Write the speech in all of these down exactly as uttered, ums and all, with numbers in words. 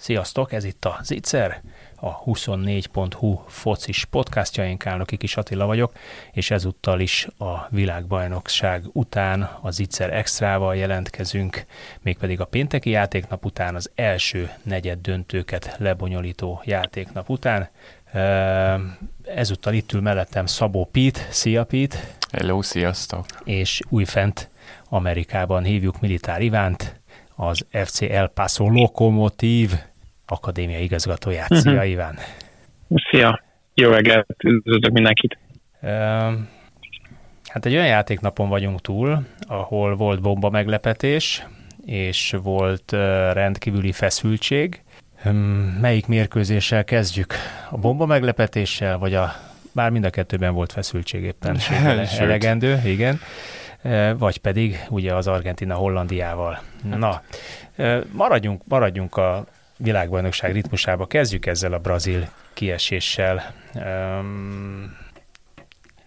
Sziasztok, ez itt a Ziccer, a huszonnégy pont hu focis podcastja, én Kálnoki Kis Attila vagyok, és ezúttal is a világbajnokság után a Ziccer Extrával jelentkezünk, mégpedig a pénteki játéknap után, az első negyed döntőket lebonyolító játéknap után. Ezúttal itt ül mellettem Szabó Péter, szia Péter! Hello, sziasztok! És újfent Amerikában hívjuk Militár Ivánt, az ef cé El Paso Lokomotív Akadémia igazgatóját. Uh-huh. Szia, Iván! Szia! Jó reggelt! Üdvözlök mindenkit! Uh, hát egy olyan játéknapon vagyunk túl, ahol volt bomba meglepetés, és volt uh, rendkívüli feszültség. Um, melyik mérkőzéssel kezdjük? A bomba meglepetéssel, vagy a... Bár mind a kettőben volt feszültség éppen. Elegendő, igen. Vagy pedig ugye az Argentina Hollandiával. Na, maradjunk, maradjunk a világbajnokság ritmusába, kezdjük ezzel a brazil kieséssel.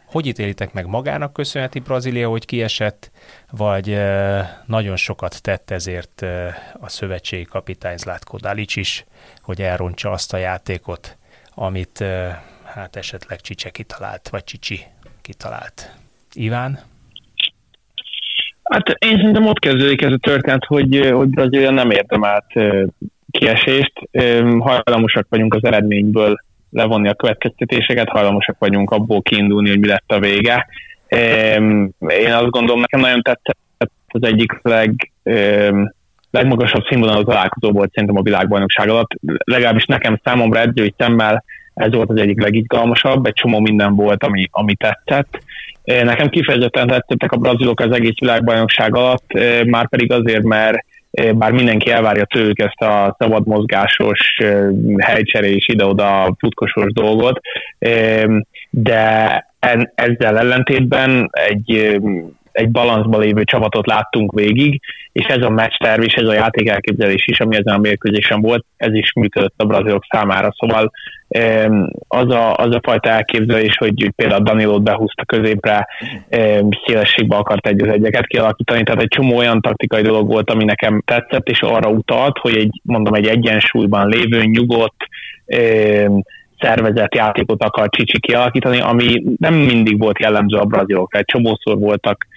Hogy ítélitek meg, magának köszönheti Brazília, hogy kiesett, vagy nagyon sokat tett ezért a szövetségi kapitány Zlatko Dalic is, hogy elrontsa azt a játékot, amit hát esetleg Csicse kitalált, vagy Csicsi kitalált. Iván? Hát én szerintem ott kezdődik ez a történet, hogy, hogy Brazília nem érdemelt kiesést. Hajlamosak vagyunk az eredményből levonni a következtetéseket, hajlamosak vagyunk abból kiindulni, hogy mi lett a vége. Én azt gondolom, nekem nagyon tetszett az egyik leg, legmagasabb színvonalú találkozó volt szerintem a világbajnokság alatt. Legalábbis nekem, számomra edzői szemmel ez volt az egyik legizgalmasabb, egy csomó minden volt, ami, ami tetszett. Nekem kifejezetten tetszettek a brazilok az egész világbajnokság alatt, már pedig azért, mert bár mindenki elvárja tőlük ezt a szabadmozgásos, helycserés, ide-oda futkosos dolgot, de ezzel ellentétben egy, egy balanszba lévő csapatot láttunk végig, és ez a meccsterv és ez a játék elképzelés is, ami ezen a mérkőzésen volt, ez is működött a brazilok számára. Szóval az a, az a fajta elképzelés, hogy például Danilót behúzta középre, szélességbe akart egy az egyeket kialakítani, tehát egy csomó olyan taktikai dolog volt, ami nekem tetszett, és arra utalt, hogy egy, mondom, egy egyensúlyban lévő, nyugodt, szervezett játékot akar Csicsi kialakítani, ami nem mindig volt jellemző a brazilokra. Egy csomószor voltak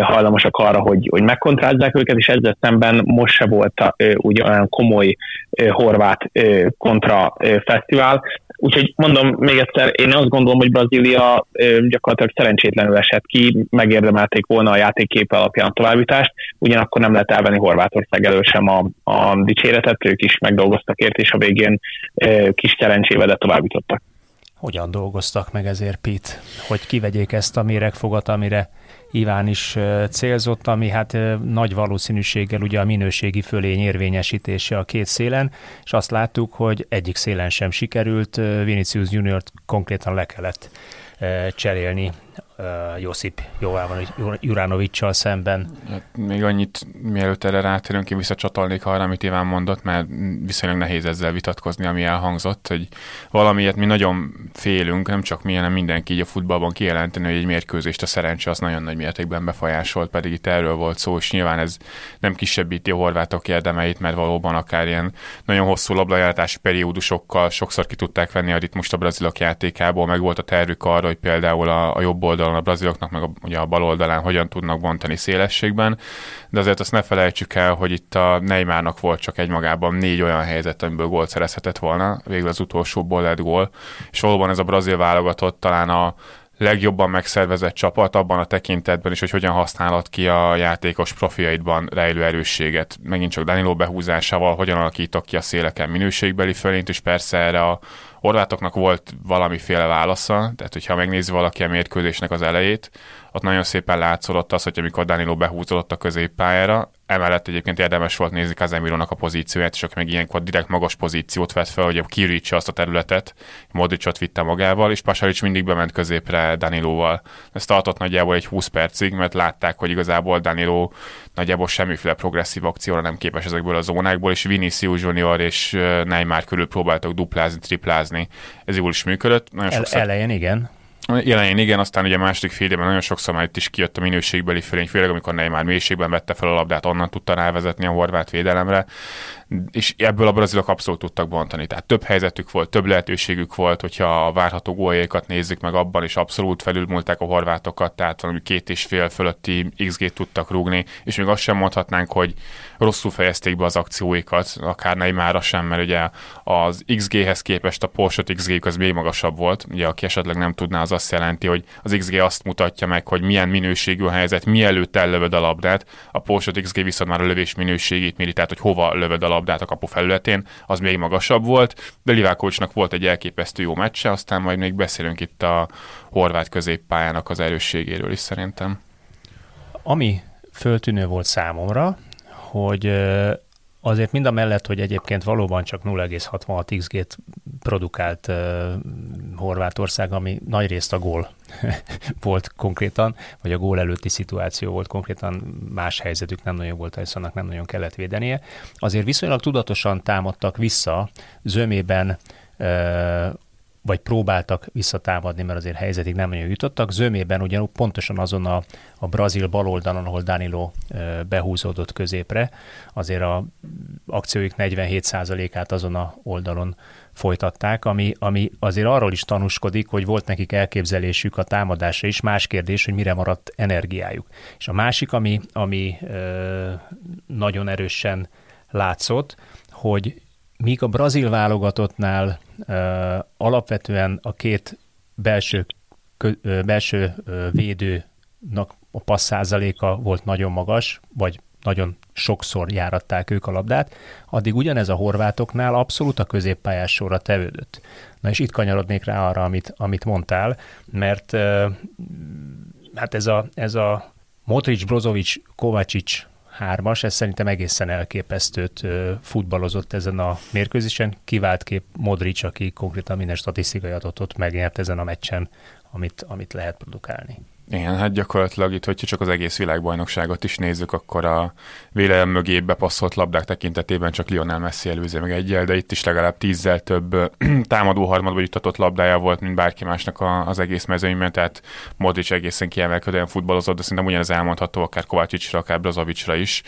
hajlamosak arra, hogy, hogy megkontrázzák őket, és ezzel szemben most se volt ugye olyan komoly horvát kontra fesztivál. Úgyhogy mondom még egyszer, én azt gondolom, hogy Brazília gyakorlatilag szerencsétlenül esett ki, megérdemelték volna a játékkép alapján a továbbjutást, ugyanakkor nem lehet elvenni Horvátország elől sem a, a dicséretet, ők is megdolgoztak ért, és a végén kis szerencsével, de továbbjutottak. Hogyan dolgoztak meg ezért, Pit, hogy kivegyék ezt a méregfogat, amire Iván is célzott, ami hát nagy valószínűséggel ugye a minőségi fölény érvényesítése a két szélen, és azt láttuk, hogy egyik szélen sem sikerült, Vinicius Juniort konkrétan le kellett cserélni Jószip Juranovićsal szemben. Hát még annyit, mielőtt erre rátérünk, ki visszacsatolnék arra, amit Iván mondott, mert viszonylag nehéz ezzel vitatkozni, ami elhangzott, hogy valamiért mi nagyon félünk, nem csak mi, hanem mindenki így a futballban kijelenteni, hogy egy mérkőzést a szerencse az nagyon nagy mértékben befolyásolt, pedig itt erről volt szó, és nyilván ez nem kisebbíti a horvátok érdemeit, mert valóban akár ilyen nagyon hosszú labdajáratási periódusokkal sokszor ki tudták venni a ritmust a brazilok játékából, meg volt a tervük arra, hogy például a, a jobb oldalon a braziloknak, meg a, ugye a bal oldalán hogyan tudnak bontani szélességben, de azért azt ne felejtsük el, hogy itt a Neymarnak volt csak egymagában négy olyan helyzet, amiből gólt szerezhetett volna, végül az utolsóból lett gól, és valóban ez a brazil válogatott talán a legjobban megszervezett csapat abban a tekintetben is, hogy hogyan használod ki a játékos profiljaidban rejlő erősséget. Megint csak Danilo behúzásával, hogyan alakítok ki a széleken minőségbeli fölényt, és persze erre a horvátoknak volt valamiféle válasza, tehát hogyha megnézi valaki a mérkőzésnek az elejét, ott nagyon szépen látszódott az, hogy amikor Danilo behúzódott a középpályára, Emellett egyébként érdemes volt nézni Casemirónak a pozícióját, és aki meg ilyenkor direkt magas pozíciót vett fel, hogy kirítsa azt a területet, Modrićot vitte magával, és Pasalic mindig bement középre Danilóval. Ez tartott nagyjából egy húsz percig, mert látták, hogy igazából Danilo nagyjából semmiféle progresszív akcióra nem képes ezekből a zónákból, és Vinicius Junior és Neymar körül próbáltak duplázni, triplázni. Ez jól is működött. Nagyon sokszor... Elején igen. Jelen igen, aztán ugye a második fél évben nagyon sokszor már itt is kijött a minőségbeli fölény, főleg amikor Neymar mélységben vette fel a labdát, onnan tudta rávezetni a horvát védelemre, és ebből a brazilok abszolút tudtak bontani. Tehát több helyzetük volt, több lehetőségük volt, hogyha a várható góljaikat nézzük meg, abban is abszolút felülmúlták a horvátokat, tehát valami két és fél fölötti iksz gét tudtak rúgni, és még azt sem mondhatnánk, hogy rosszul fejezték be az akcióikat, akár Neymarra sem, mert ugye az iksz géhez képest a Porsche iksz gé az még magasabb volt, ugye aki esetleg nem tudná, az azt jelenti, hogy az iksz gé azt mutatja meg, hogy milyen minőségű a helyzet, mielőtt ellövöd a labdát, a Porsche iksz gé viszont már a lövés minőségét méri, tehát hogy hova lövöd a labdát a kapu felületén, az még magasabb volt, de Livákovicsnak volt egy elképesztő jó meccse, aztán majd még beszélünk itt a horvát középpályának az erősségéről is szerintem. Ami föltűnő volt számomra, hogy azért mind a mellett, hogy egyébként valóban csak nulla egész hatvanhat iksz gét produkált uh, Horvátország, ami nagyrészt a gól volt konkrétan, vagy a gól előtti szituáció volt konkrétan, más helyzetük nem nagyon volt, és annak nem nagyon kellett védenie. Azért viszonylag tudatosan támadtak vissza, zömében uh, vagy próbáltak visszatámadni, mert azért helyzetig nem nagyon jutottak. Zömében ugyanúgy pontosan azon a, a brazil baloldalon, ahol Danilo behúzódott középre, azért az akcióik negyvenhét százalékát azon a oldalon folytatták, ami, ami azért arról is tanúskodik, hogy volt nekik elképzelésük a támadásra is, más kérdés, hogy mire maradt energiájuk. És a másik, ami, ami ö, nagyon erősen látszott, hogy míg a brazil válogatottnál uh, alapvetően a két belső, kö, uh, belső uh, védőnak a passz százaléka volt nagyon magas, vagy nagyon sokszor járatták ők a labdát, addig ugyanez a horvátoknál abszolút a középpályás sorra tevődött. Na és itt kanyarodnék rá arra, amit, amit mondtál, mert uh, hát ez a, ez a Modrić, Brozović, Kovačić hármas, ez szerintem egészen elképesztőt futballozott ezen a mérkőzésen. Kivált kép Modrić, aki konkrétan minden statisztikai adatot megnyert ezen a meccsen, amit, amit lehet produkálni. Igen, hát gyakorlatilag itt, hogyha csak az egész világbajnokságot is nézzük, akkor a vélem mögé bepasszolt labdák tekintetében csak Lionel Messi előzi meg egyel, de itt is legalább tízzel több támadó harmadba juttatott labdája volt, mint bárki másnak az egész mezőnyben, tehát Modrić egészen kiemelkedően futballozott, de szerintem ugyanez elmondható akár Kovačićra, akár Brozovićra is.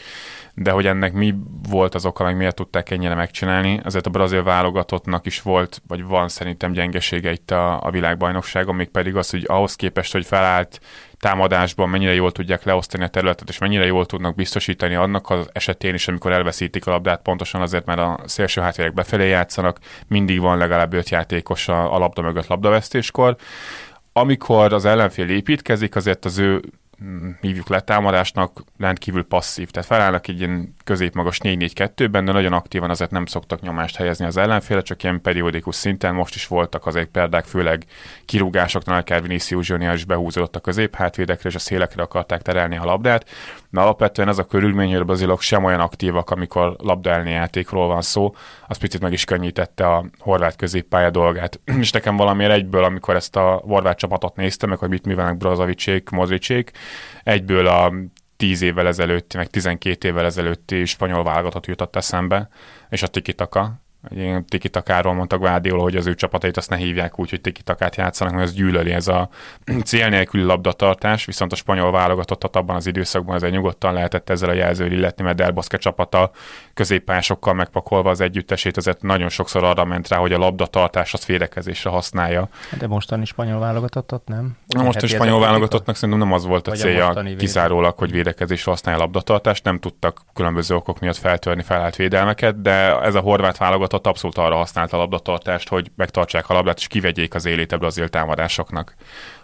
De hogy ennek mi volt az oka, meg miért tudták ennyire megcsinálni, azért a brazil válogatottnak is volt, vagy van szerintem gyengesége itt a, a világbajnokságon, még pedig az, hogy ahhoz képest, hogy felállt támadásban mennyire jól tudják leosztani a területet, és mennyire jól tudnak biztosítani annak az esetén is, amikor elveszítik a labdát, pontosan azért, mert a szélső hátvérek befelé játszanak, mindig van legalább öt játékos a, a labda mögött labdavesztéskor. Amikor az ellenfél építkezik, azért az ő hívjuk le támadásnak, rendkívül passzív. Tehát felállnak egy ilyen középmagas négy négy kettőben, de nagyon aktívan azért nem szoktak nyomást helyezni az ellenfélre, csak ilyen periódikus szinten. Most is voltak azért példák, főleg kirúgásoknál, akár Vinicius Junior is behúzódott a középhátvédekre, és a szélekre akarták terelni a labdát. De alapvetően ez a körülmény, hogy a brazilok sem olyan aktívak, amikor labdaelni játékról van szó, az picit meg is könnyítette a horvát középpálya dolgát. És nekem valamiért egyből, amikor ezt a horvát csapatot néztem, meg hogy mit művelnek Brozovićék, Modrićék, egyből a tíz évvel ezelőtti, meg tizenkét évvel ezelőtti spanyol válogatott jutott eszembe, és a tiki-taka. Egy tiki-takáról mondta Guardiola, hogy az ő csapatait azt ne hívják úgy, hogy tiki-takát játszanak, mert ez gyűlöli, ez a cél nélküli labdatartás, viszont a spanyol válogatottat abban az időszakban azért nyugodtan lehetett ezzel a jelzővel illetni, mert Del Bosque csapata középpályásokkal megpakolva az együttesét, azért nagyon sokszor arra ment rá, hogy a labdatartás az védekezésre használja. De mostani spanyol válogatottat nem? Na mostani spanyol válogatottnak szerintem nem az volt a célja a kizárólag, hogy védekezésre használja a labdatartást, nem tudtak különböző okok miatt feltörni felállt védelmeket, de ez a horvát válogatott abszolút arra használta a labdatartást, hogy megtartsák a labdát, és kivegyék az élét a brazil támadásoknak.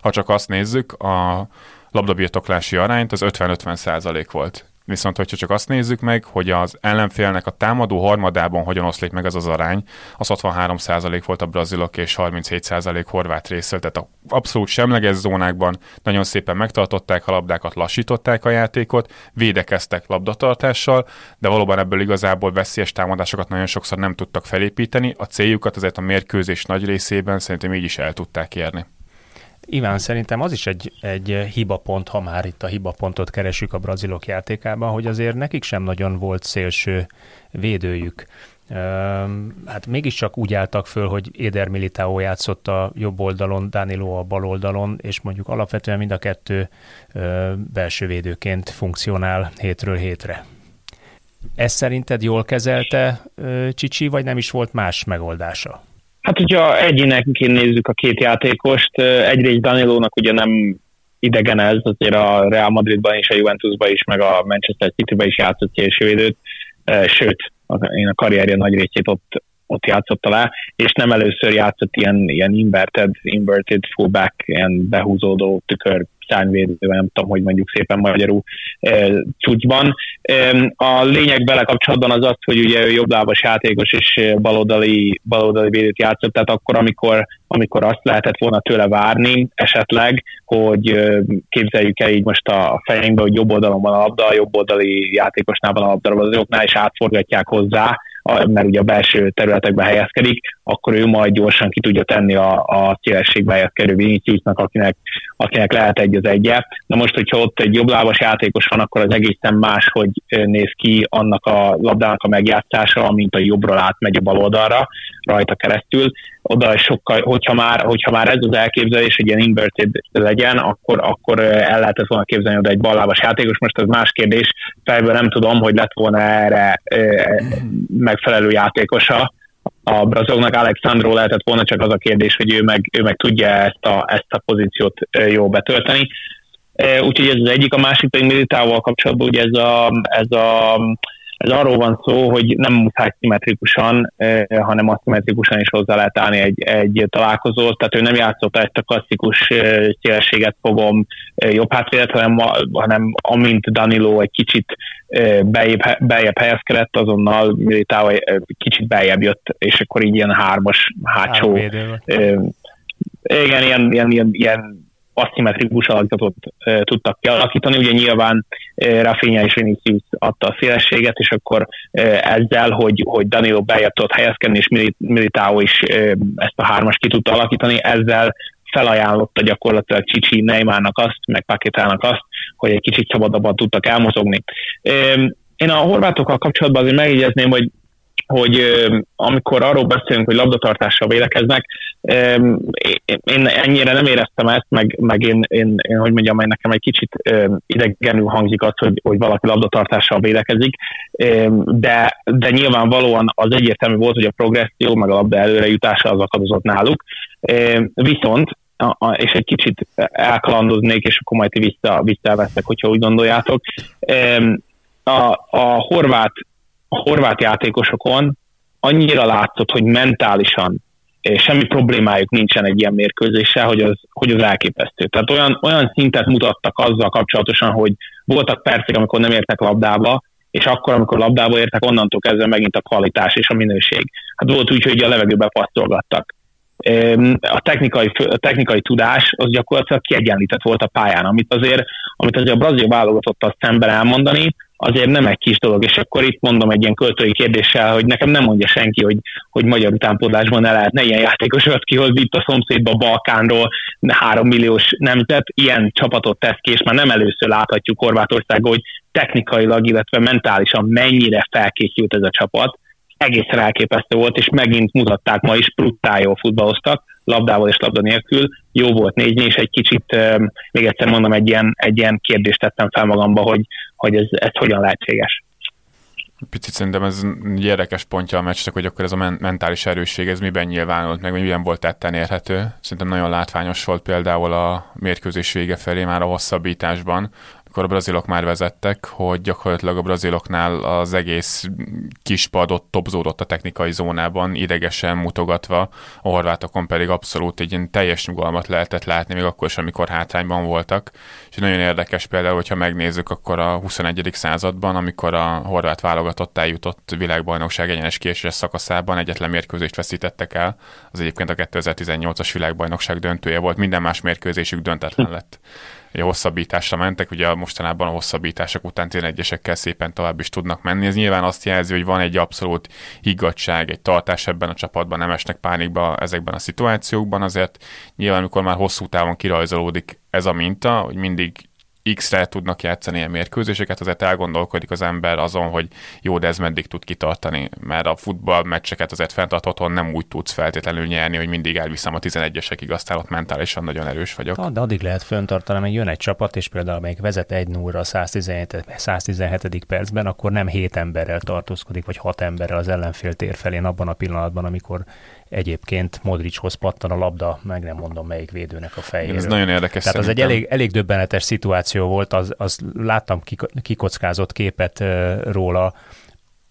Ha csak azt nézzük, a labdabirtoklási arányt az ötven-ötven százalék volt. Viszont hogyha csak azt nézzük meg, hogy az ellenfélnek a támadó harmadában hogyan oszlik meg ez az arány, az hatvanhárom százalék volt a brazilok és harminchét százalék horvát részről, tehát a abszolút semleges zónákban nagyon szépen megtartották a labdákat, lassították a játékot, védekeztek labdatartással, de valóban ebből igazából veszélyes támadásokat nagyon sokszor nem tudtak felépíteni, a céljukat azért a mérkőzés nagy részében szerintem így is el tudták érni. Iván, szerintem az is egy, egy hibapont, ha már itt a hibapontot keresünk a brazilok játékában, hogy azért nekik sem nagyon volt szélső védőjük. Hát mégiscsak úgy álltak föl, hogy Éder Militão játszott a jobb oldalon, Danilo a bal oldalon, és mondjuk alapvetően mind a kettő belső védőként funkcionál hétről hétre. Ez szerinted jól kezelte Csicsi, vagy nem is volt más megoldása? Hát, hogyha egyénenként nézzük a két játékost, egyrészt Danilónak ugye nem idegen ez, azért a Real Madridban és a Juventusban is, meg a Manchester Cityben is játszott szélsővédőt, sőt, én a karrierje nagy részét ott, ott játszott alá, és nem először játszott ilyen, ilyen inverted, inverted fullback, ilyen behúzódó tükör, szárnyvédő, nem tudom, hogy mondjuk szépen magyarul e, csúcsban. E, a lényeg vele kapcsolatban az az, hogy ugye ő jobblábas játékos és baloldali, baloldali védőt játszott, tehát akkor, amikor, amikor azt lehetett volna tőle várni esetleg, hogy képzeljük el így most a fejünkben, hogy jobb oldalon van a labda, a jobb oldali játékosnál van a labda, azoknál is átforgatják hozzá, mert ugye a belső területekben helyezkedik, akkor ő majd gyorsan ki tudja tenni a, a szélességbe helyezkedő Viniciusnak, akinek, akinek lehet egy az egye. Na most, hogyha ott egy jobblábas játékos van, akkor az egészen más, hogy néz ki annak a labdának a megjátszása, amint a jobbról átmegy a bal oldalra, rajta keresztül. Oda sokkal, hogyha már, hogyha már ez az elképzelés, hogy ilyen inverted legyen, akkor, akkor el lehetett volna képzelni oda egy ballábas játékos. Most ez más kérdés, fejből nem tudom, hogy lett volna erre e, megfelelő játékosa. A brazilnak Alexandro lehetett volna, csak az a kérdés, hogy ő meg, ő meg tudja ezt a, ezt a pozíciót jól betölteni. E, úgyhogy ez az egyik, a másik pedig Militával kapcsolatban, ugye ez a... Ez a Ez arról van szó, hogy nem muszáj szimmetrikusan, eh, hanem aszimmetrikusan is hozzá lehet állni egy, egy találkozót. Tehát ő nem játszotta ezt a klasszikus eh, szélességet fogom eh, jobb hátvédet, hanem, hanem amint Danilo egy kicsit eh, beljebb, beljebb helyezkedett, azonnal Militão eh, kicsit beljebb jött, és akkor így ilyen hármas hátsó. Eh, igen, ilyen, ilyen, ilyen, ilyen aszimmetrikus alakzatot e, tudtak kialakítani. Ugye nyilván e, Rafinha és Vinicius adta a szélességet, és akkor e, ezzel, hogy, hogy Danilo beljebb tudott helyezkedni, és Militão is e, ezt a hármas ki tudta alakítani, ezzel felajánlotta gyakorlatilag Csicsi Neymarnak azt, meg Paquetának azt, hogy egy kicsit szabadabban tudtak elmozogni. E, én a horvátokkal kapcsolatban azért megjegyezném, hogy hogy euh, amikor arról beszélünk, hogy labdatartással védekeznek, euh, én ennyire nem éreztem ezt, meg, meg én, én, én, hogy mondjam, nekem egy kicsit euh, idegenül hangzik az, hogy, hogy valaki labdatartással védekezik, euh, de, de nyilvánvalóan az egyértelmű volt, hogy a progresszió, meg a labda előrejutása az akadozott náluk, euh, viszont A, a, és egy kicsit elkalandoznék, és akkor majd ti visszavesztek, hogyha úgy gondoljátok. Euh, a, a horvát a horvát játékosokon annyira látszott, hogy mentálisan semmi problémájuk nincsen egy ilyen mérkőzéssel, hogy az, hogy az elképesztő. Tehát olyan, olyan szintet mutattak azzal kapcsolatosan, hogy voltak percek, amikor nem értek labdába, és akkor, amikor labdába értek, onnantól kezdve megint a kvalitás és a minőség. Hát volt úgy, hogy a levegőbe passzolgattak. A technikai, a technikai tudás az gyakorlatilag kiegyenlített volt a pályán, amit azért, amit azért a brazil válogatottal szemben elmondani, azért nem egy kis dolog, és akkor itt mondom egy ilyen költői kérdéssel, hogy nekem nem mondja senki, hogy, hogy magyar utánpótlásban ne lehetne ilyen játékosokat kihozni, itt a szomszédba, Balkánról három milliós nemzet, ilyen csapatot tesz ki, és már nem először láthatjuk Horvátországon, hogy technikailag, illetve mentálisan mennyire felkészült ez a csapat. Egészen elképesztő volt, és megint mutatták ma is, brutál jól futballoztak, labdával és labda nélkül, jó volt nézni, és egy kicsit, még egyszer mondom, egy ilyen, egy ilyen kérdést tettem fel magamba, hogy, hogy ez, ez hogyan lehetséges. Picit szerintem ez egy érdekes pontja a meccsnek, hogy akkor ez a mentális erősség, ez miben nyilvánult meg, vagy milyen volt tetten érhető. Szerintem nagyon látványos volt például a mérkőzés vége felé már a hosszabbításban, akkor a brazilok már vezettek, hogy gyakorlatilag a braziloknál az egész kispadot topzódott a technikai zónában, idegesen mutogatva, a horvátokon pedig abszolút egy ilyen teljes nyugalmat lehetett látni, még akkor is, amikor hátrányban voltak. És nagyon érdekes például, hogyha megnézzük, akkor a huszonegyedik században, amikor a horvát válogatott eljutott világbajnokság egyenes kiesés szakaszában, egyetlen mérkőzést veszítettek el, az egyébként a kétezer-tizennyolcas világbajnokság döntője volt, minden más mérkőzésük döntetlen lett. Ugye hosszabbításra mentek, ugye mostanában a hosszabbítások után tizenegyesekkel szépen tovább is tudnak menni. Ez nyilván azt jelzi, hogy van egy abszolút higgadtság, egy tartás ebben a csapatban, nem esnek pánikba ezekben a szituációkban, azért nyilván, amikor már hosszú távon kirajzolódik ez a minta, hogy mindig X-re tudnak játszani ilyen mérkőzéseket, azért elgondolkodik az ember azon, hogy jó, de ez meddig tud kitartani, mert a futballmeccseket azért fenntarthatóan nem úgy tudsz feltétlenül nyerni, hogy mindig elviszem a tizenegyesekig, aztán ott mentálisan nagyon erős vagyok. De addig lehet fenntartani, mert jön egy csapat, és például amelyik vezet egy nulla száztizenhetedik percben, akkor nem hét emberrel tartózkodik, vagy hat emberrel az ellenfél tér felén abban a pillanatban, amikor egyébként Modrićhoz pattan a labda, meg nem mondom melyik védőnek a fejéről. Ez nagyon érdekes. Tehát szerintem. Az egy elég, elég döbbenetes szituáció volt, az, az láttam kikockázott képet uh, róla.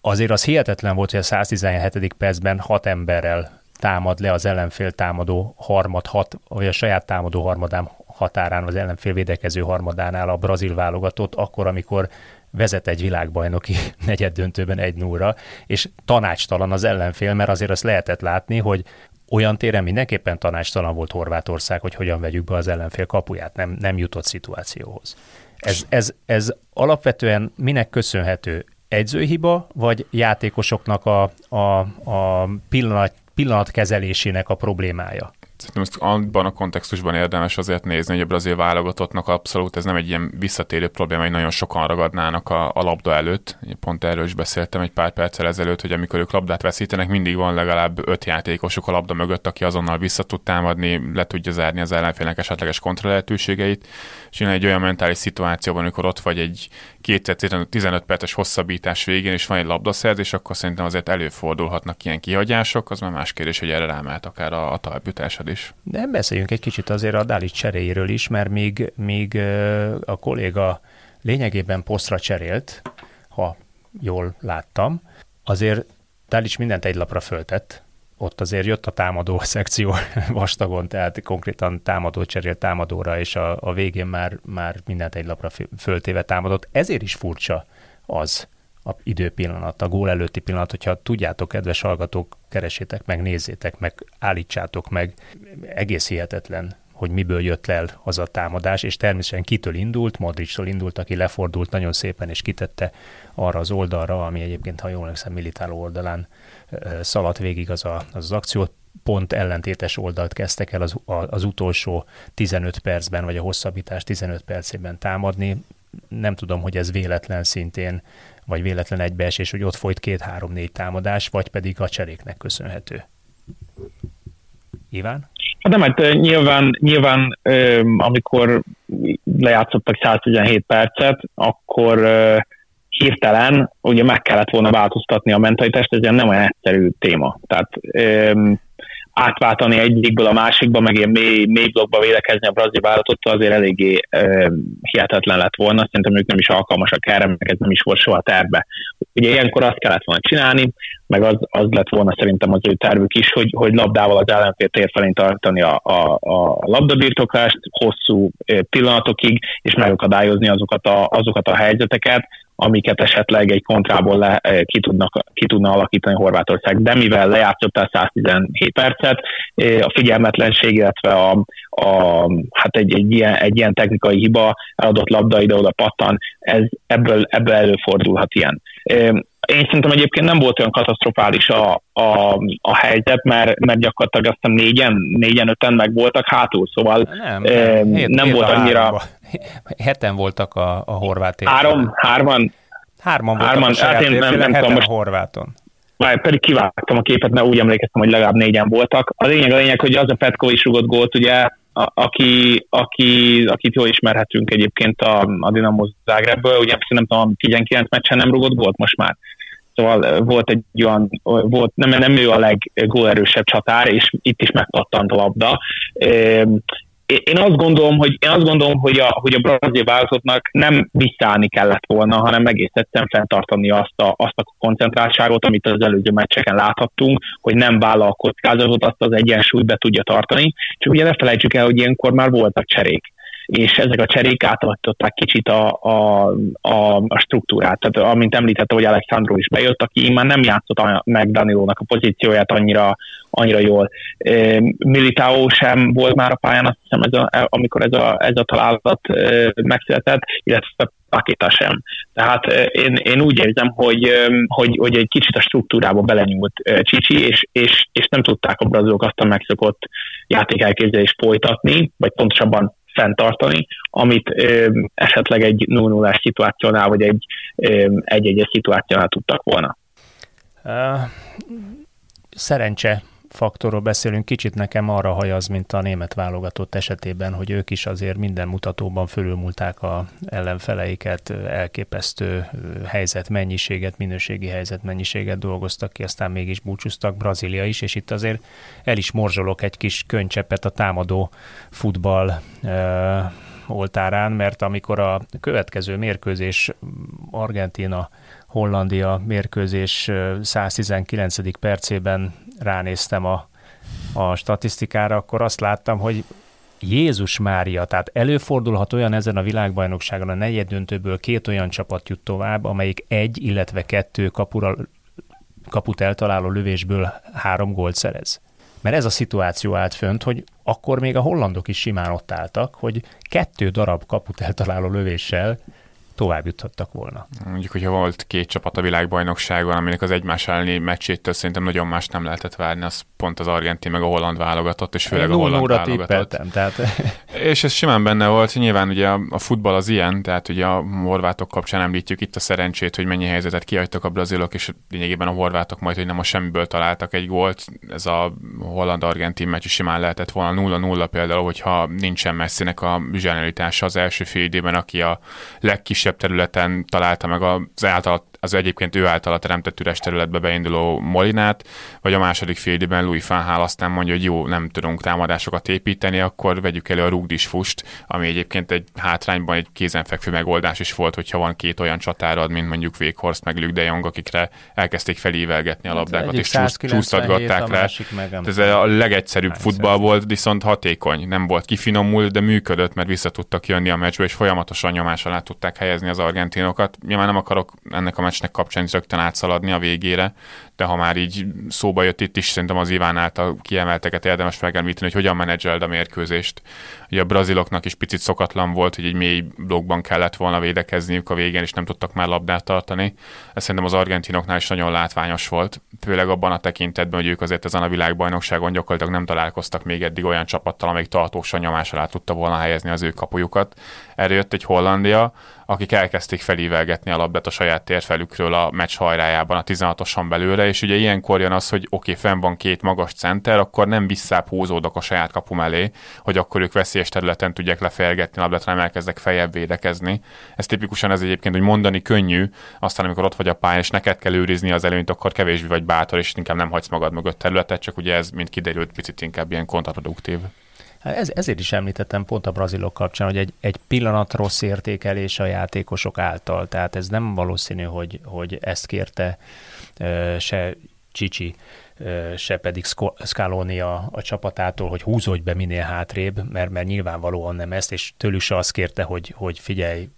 Azért az hihetetlen volt, hogy a száztizenhetedik percben hat emberrel támad le az ellenfél támadó harmad, hat, vagy a saját támadó harmadám határán, az ellenfél védekező harmadánál a brazil válogatott, akkor, amikor vezet egy világbajnoki negyeddöntőben egy nulla, és tanácstalan az ellenfél, mert azért azt lehetett látni, hogy olyan téren mindenképpen tanácstalan volt Horvátország, hogy hogyan vegyük be az ellenfél kapuját, nem, nem jutott szituációhoz. Ez, ez, ez alapvetően minek köszönhető? Edzőhiba, vagy játékosoknak a, a, a pillanat, pillanatkezelésének a problémája? Szerintem ezt abban a kontextusban érdemes azért nézni, hogy a brazil válogatottnak abszolút ez nem egy ilyen visszatérő probléma, hogy nagyon sokan ragadnának a, a labda előtt. Pont erről is beszéltem egy pár perccel ezelőtt, hogy amikor ők labdát veszítenek, mindig van legalább öt játékosuk a labda mögött, aki azonnal vissza tud támadni, le tudja zárni az ellenfélnek esetleges kontra lehetőségeit. És én egy olyan mentális szituációban, amikor ott vagy egy kétszer tizenöt perces hosszabbítás végén, és van egy labdaszerzés, akkor szerintem azért előfordulhatnak ilyen kihagyások, az már más kérdés, hogy erre rámelt akár a, a talpütásod is. De beszéljünk egy kicsit azért a Dálic cseréjéről is, mert még, még a kolléga lényegében posztra cserélt, ha jól láttam, azért Dálic mindent egy lapra föltett, ott azért jött a támadó szekció vastagon, tehát konkrétan támadó cserélt támadóra, és a, a végén már, már mindent egy lapra föltéve támadott. Ezért is furcsa az a időpillanat, a gól előtti pillanat, hogyha tudjátok, kedves hallgatók, keresétek meg, nézzétek meg, állítsátok meg. Egész hihetetlen, hogy miből jött el az a támadás, és természetesen kitől indult, Modrićtól indult, aki lefordult nagyon szépen, és kitette arra az oldalra, ami egyébként, ha jól emlékszem, Militão oldalán szaladt végig az, a, az az akció. Pont ellentétes oldalt kezdtek el az, az utolsó tizenöt percben, vagy a hosszabbítás tizenöt percében támadni. Nem tudom, hogy ez véletlen szintén, vagy véletlen egybeesés, hogy ott folyt két-három-négy támadás, vagy pedig a cseréknek köszönhető. Iván? Hát nem, hát nyilván, nyilván amikor lejátszottak száztizenhét percet, akkor hirtelen ugye meg kellett volna változtatni a mentalitást, ez nem olyan egyszerű téma. Tehát átváltani egyikből a másikba, meg ilyen mély, mély blokkba védekezni a brazil válogatottól azért eléggé e, hihetetlen lett volna. Szerintem ők nem is alkalmasak erre, meg ez nem is volt soha terve. Ugye ilyenkor azt kellett volna csinálni, meg az, az lett volna szerintem az ő tervük is, hogy, hogy labdával az ellenfél tér felén tartani a, a, a labdabirtoklást hosszú pillanatokig, és megakadályozni azokat a, azokat a helyzeteket, amiket esetleg egy kontrából le, ki, tudnak, ki tudna alakítani Horvátország. De mivel lejátszottál száztizenhét percet, a figyelmetlenség, illetve a, a, hát egy, egy, ilyen, egy ilyen technikai hiba, eladott labda ide-oda pattan, ez ebből, ebből előfordulhat ilyen. Én szerintem egyébként nem volt olyan katasztrofális a, a, a helyzet, mert, mert gyakorlatilag aztán négyen, négyen, öten meg voltak hátul, szóval nem, eh, hét, nem hét volt annyira... Háromba. Heten voltak a, a horvát éppen. Három, hárman? Hárman voltak hárman, a saját hát nem, nem heten most... a horváton. Már pedig kivágtam a képet, mert úgy emlékeztem, hogy legalább négyen voltak. A lényeg, a lényeg, hogy az a Petko is rugott gólt, ugye, A, aki, aki, akit jól ismerhetünk egyébként a, a Dinamo Zágrebből, ugye nem tudom, tizenkilenc meccsen nem rugott gólt most már. Szóval volt egy olyan, volt, nem, nem ő a leggólerősebb csatár, és itt is megpattant a labda. Én azt gondolom, hogy, én azt gondolom, hogy a, hogy a brazil válogatottnak nem visszaállni kellett volna, hanem egész egyszerűen fenntartani azt a, azt a koncentráltságot, amit az előző meccseken láthattunk, hogy nem vállal kockázatot, azt az egyensúlyt be tudja tartani. Csak ugye ne felejtsük el, hogy ilyenkor már voltak cserék, és ezek a cserék átalakították kicsit a, a, a, a struktúrát. Tehát, amint említette, hogy Alexandro is bejött, aki már nem játszott meg Danilónak a pozícióját annyira, annyira jól. E, Militão sem volt már a pályán, azt hiszem, ez a, amikor ez a, ez a találat e, megszületett, illetve Pakéta sem. Tehát én, én úgy érzem, hogy, hogy, hogy egy kicsit a struktúrába belenyúlt Csicsi, és, és, és nem tudták a brazilok azt a megszokott játékelképzelést folytatni, vagy pontosabban fenntartani, amit ö, esetleg egy nulla nullás szituációnál, vagy egy egy-egyes szituációnál tudtak volna. Uh, szerencse faktorról beszélünk, kicsit nekem arra hajaz, mint a német válogatott esetében, hogy ők is azért minden mutatóban fölülmúlták a ellenfeleiket, elképesztő helyzetmennyiséget, minőségi helyzetmennyiséget dolgoztak ki, aztán mégis búcsúztak, Brazília is, és itt azért el is morzsolok egy kis könycseppet a támadó futball e, oltárán, mert amikor a következő mérkőzés Argentina Hollandia mérkőzés száztizenkilencedik percében ránéztem a, a statisztikára, akkor azt láttam, hogy Jézus Mária, tehát előfordulhat olyan ezen a világbajnokságon a negyeddöntőből két olyan csapat jut tovább, amelyik egy, illetve kettő kapura, kaput eltaláló lövésből három gólt szerez. Mert ez a szituáció állt fönt, hogy akkor még a hollandok is simán ott álltak, hogy kettő darab kaput eltaláló lövéssel tovább juthattak volna. Mondjuk, hogyha volt két csapat a világbajnokságon, aminek az egymás elleni meccsétől szerintem nagyon más nem lehetett várni, az pont az argentin meg a holland válogatott, és főleg a holland válogatott. Tehát... és ez simán benne volt, nyilván ugye a futball az ilyen, tehát ugye a horvátok kapcsán említjük itt a szerencsét, hogy mennyi helyzetet kihagytak a brazilok, és lényegében a horvátok majd, hogy nem a semmiből találtak egy gólt, ez a holland-argentin meccs simán lehetett volna nulla nulla például, hogyha nincsen Messinek a zsenialitása az első fél időben, aki a legkisebb területen találta meg az, által, az egyébként ő általa teremtett üres területbe beinduló Molinát, vagy a második fél időben Louis van Gaal aztán mondja, hogy jó, nem tudunk támadásokat építeni, akkor vegyük elő a rugdisfust, ami egyébként egy hátrányban egy kézenfekvő megoldás is volt, hogyha van két olyan csatárad, mint mondjuk Weghorst meg Luuk de Jong, akikre elkezdték felívelgetni a labdákat, és csúsztatgatták rá. Ez a legegyszerűbb futball volt, viszont hatékony, nem volt kifinomult, de működött, mert vissza tudtak jönni a meccsbe, és folyamatosan nyomás alá tudták helyezni az argentinokat. Nyilván nem akarok ennek a meccsnek kapcsán rögtön átszaladni a végére, de ha már így szóba jött itt is, szerintem az Iván által kiemelteket érdemes megemlíteni, hogy hogyan menedzseld a mérkőzést. Ugye a braziloknak is picit szokatlan volt, hogy egy mély blokkban kellett volna védekezniük a végén, és nem tudtak már labdát tartani. Ez szerintem az argentinoknál is nagyon látványos volt, főleg abban a tekintetben, hogy ők azért ezen a világbajnokságon gyakorlatilag nem találkoztak még eddig olyan csapattal, amelyik tartósan nyomás alá tudta volna helyezni az ő kapujukat. Erre jött egy Hollandia, akik elkezdték felívelgetni a labdát a saját térfelükről a meccs hajrájában a tizenhatoson belőle, és ugye ilyenkor jön az, hogy oké, okay, fenn van két magas center, akkor nem visszább húzódok a saját kapum elé, hogy akkor ők veszélyes területen tudják lefelgetni a labdát, hanem elkezdek feljebb védekezni. Ez tipikusan ez egyébként, hogy mondani könnyű, aztán amikor ott vagy a pályán, és neked kell őrizni az előnyt, akkor kevésbé vagy bátor, és inkább nem hagysz magad mögött területet, csak ugye ez, mint kiderült, picit inkább ilyen kontraproduktív. Ez, ezért is említettem pont a brazilok kapcsán, hogy egy, egy pillanat rossz értékelés a játékosok által, tehát ez nem valószínű, hogy, hogy ezt kérte se Csicsi, se pedig Scaloni a, a csapatától, hogy húzódj be minél hátrébb, mert, mert nyilvánvalóan nem ezt, és tőlük se azt kérte, hogy, hogy figyelj,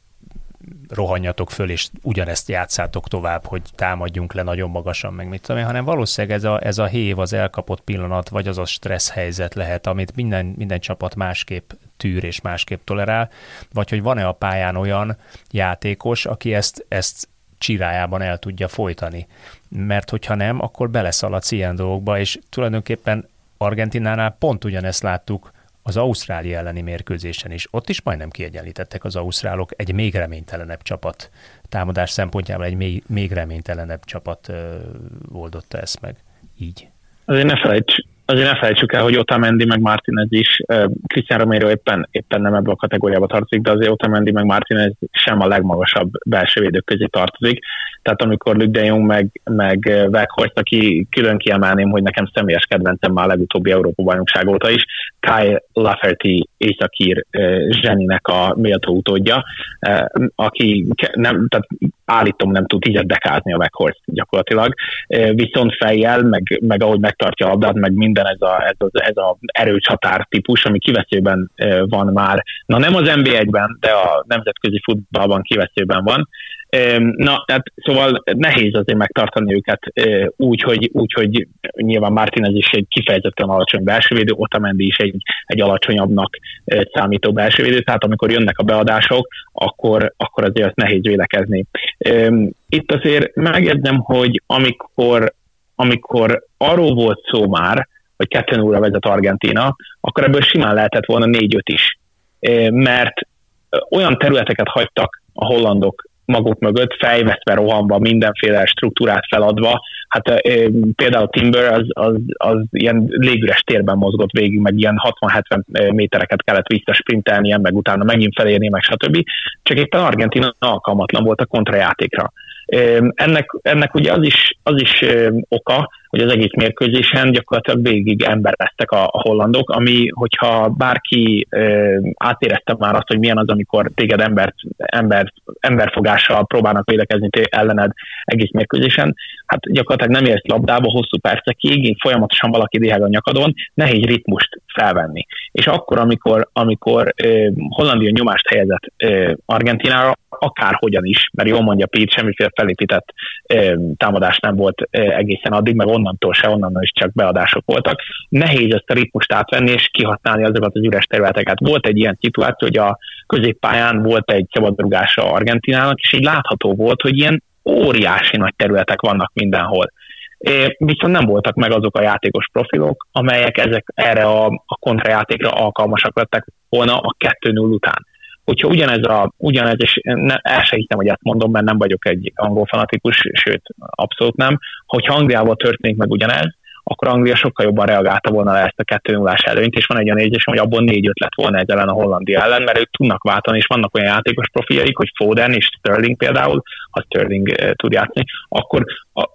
rohanjatok föl, és ugyanezt játszátok tovább, hogy támadjunk le nagyon magasan, meg mit tudom én, hanem valószínűleg ez a, ez a hév, az elkapott pillanat, vagy az a stressz helyzet lehet, amit minden, minden csapat másképp tűr és másképp tolerál, vagy hogy van-e a pályán olyan játékos, aki ezt, ezt csirájában el tudja folytani. Mert hogyha nem, akkor beleszaladsz ilyen dolgokba, és tulajdonképpen Argentinánál pont ugyanezt láttuk az Ausztrália elleni mérkőzésen is. Ott is majdnem kiegyenlítettek az ausztrálok, egy még reménytelenebb csapat. Támadás szempontjából egy még, még reménytelenebb csapat ö, oldotta ezt meg. Így. Azért ne, felejts, azért ne felejtsük el, hogy Otamendi meg Martínez is. Krisztián Romero éppen, éppen nem ebbe a kategóriába tartozik, de azért Otamendi meg Martínez sem a legmagasabb belső védők közé tartozik. Tehát amikor Luuk de Jong meg, meg Weghorst, aki külön kiemelném, hogy nekem személyes kedvencem már a legutóbbi Európa-bajnokság óta is, Kyle Lafferty északír zseninek a méltó utódja, aki nem, tehát állítom nem tud így dekázni a Weghorst gyakorlatilag, viszont fejjel, meg, meg ahogy megtartja a labdát, meg minden ez a, ez a, ez a erőcsatár típus, ami kiveszőben van már. Na nem az en bé egyben, de a nemzetközi futballban kiveszőben van. Na, tehát szóval nehéz azért megtartani őket úgy, hogy, úgy, hogy nyilván Martínez is egy kifejezetten alacsony belsővédő, Otamendi is egy, egy alacsonyabbnak számító belsővédő, tehát amikor jönnek a beadások, akkor, akkor azért azt nehéz védekezni. Itt azért megjegyzem, hogy amikor, amikor arról volt szó már, hogy kettő óra vezet Argentína, akkor ebből simán lehetett volna négy-öt is, mert olyan területeket hagytak a hollandok maguk mögött, fejvesztve, rohanva, mindenféle struktúrát feladva. Hát e, például Timber az, az, az ilyen légüres térben mozgott végig, meg ilyen hatvan-hetven métereket kellett visszasprintelnie, meg utána megint felérni, meg stb. Csak éppen Argentina alkalmatlan volt a kontrajátékra. Ennek, ennek ugye az is, az is oka, hogy az egész mérkőzésen gyakorlatilag végig embereztek a, a hollandok, ami, hogyha bárki átérezte már azt, hogy milyen az, amikor téged embert, ember, emberfogással próbálnak védekezni ellened egész mérkőzésen, hát gyakorlatilag nem érsz labdába hosszú percekig, folyamatosan valaki déhág a nyakadon, nehéz ritmust felvenni. És akkor, amikor, amikor Hollandia nyomást helyezett Argentinára, akárhogyan is, mert jól mondja Pete, semmiféle felépített ö, támadás nem volt ö, egészen addig, meg onnantól se, onnan is csak beadások voltak. Nehéz ezt a ritmust átvenni és kihasználni azokat az üres területeket. Volt egy ilyen szituáció, hogy a középpályán volt egy szabadrugása Argentinának, és így látható volt, hogy ilyen óriási nagy területek vannak mindenhol. É, viszont nem voltak meg azok a játékos profilok, amelyek ezek erre a, a kontrajátékra alkalmasak lettek volna a kettő null után. Hogyha ugyanez, a, ugyanez és ne, el se hiszem, hogy ezt mondom, mert nem vagyok egy angol fanatikus, sőt, abszolút nem, hogyha Angliával történik meg ugyanez, akkor Anglia sokkal jobban reagálta volna le ezt a kettő nullás előnyt, és van egy olyan érzésem, hogy abból négy-öt lett volna ez ellen a Hollandia ellen, mert ők tudnak váltani, és vannak olyan játékos profiljaik, hogy Foden és Sterling például, ha Sterling tud játszani, akkor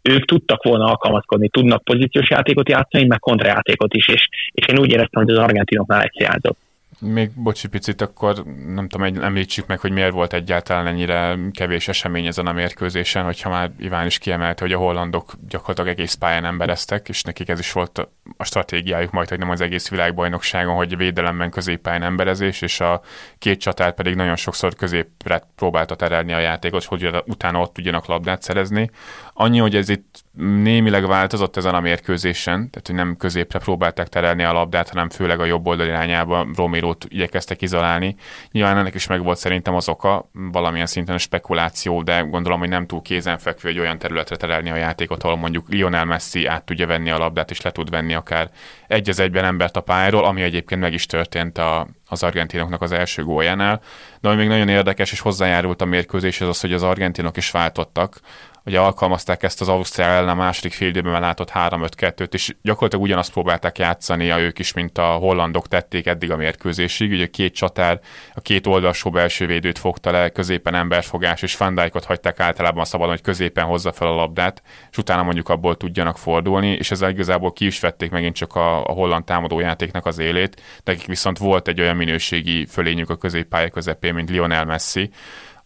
ők tudtak volna alkalmazkodni, tudnak pozíciós játékot játszani, meg kontrajátékot is, és, és én úgy éreztem, hogy az argentinoknál egy hiányzott. Még bocsi picit, akkor nem tudom, említsük meg, hogy miért volt egyáltalán ennyire kevés esemény ezen a mérkőzésen, hogyha már Iván is kiemelte, hogy a hollandok gyakorlatilag egész pályán embereztek, és nekik ez is volt a stratégiájuk majd, hogy nem az egész világbajnokságon, hogy védelemben középpályán emberezés, és a két csatár pedig nagyon sokszor középre próbálta terelni a játékot, hogy utána ott tudjanak labdát szerezni. Annyi, hogy ez itt némileg változott ezen a mérkőzésen, tehát hogy nem középre próbálták terelni a labdát, hanem főleg a jobb oldal irányába Romérót igyekeztek izolálni. Nyilván ennek is megvolt szerintem az oka, valamilyen szinten a spekuláció, de gondolom, hogy nem túl kézenfekvő, hogy olyan területre terelni a játékot, ahol mondjuk Lionel Messi át tudja venni a labdát, és le tud venni akár egy az egyben embert a pályáról, ami egyébként meg is történt a, az argentinoknak az első góljánál. De ami még nagyon érdekes, és hozzájárult a mérkőzéshez az, hogy az argentinok is váltottak. Ugye alkalmazták ezt az Ausztrál ellen a második fél időben látott három öt kettőt, és gyakorlatilag ugyanazt próbálták játszani a ők is, mint a hollandok tették eddig a mérkőzésig. Ugye két csatár, a két oldalsó belső védőt fogta le, középen emberfogás, és Van Dijkot hagyták általában szabadon, hogy középen hozza fel a labdát, és utána mondjuk abból tudjanak fordulni, és ezzel igazából ki is vették megint csak a, a holland támadójátéknak az élét, nekik viszont volt egy olyan minőségi fölényük a középpálya közepén, mint Lionel Messi,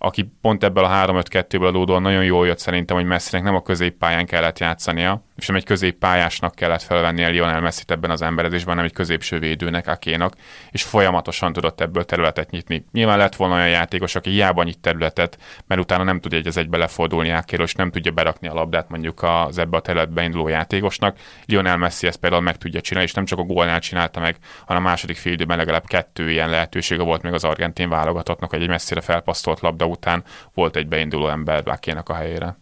aki pont ebből a három öt kettőből adódóan nagyon jól jött szerintem, hogy Messinek nem a középpályán kellett játszania, és nem egy középpályásnak kellett felvennie Lionel Messit ebben az emberezésben, hanem egy középső védőnek, Akénak, és folyamatosan tudott ebből területet nyitni. Nyilván lett volna olyan játékos, aki hiába nyit területet, mert utána nem tudja egy az egybe lefordulni Akéról, és nem tudja berakni a labdát mondjuk az ebbe a területbe induló játékosnak. Lionel Messi ezt például meg tudja csinálni, és nem csak a gólnál csinálta meg, hanem a második fél időben legalább kettő ilyen lehetősége volt még az argentin válogatottnak, hogy egy messzire felpasszolt labda után volt egy beinduló ember Akénak a helyére.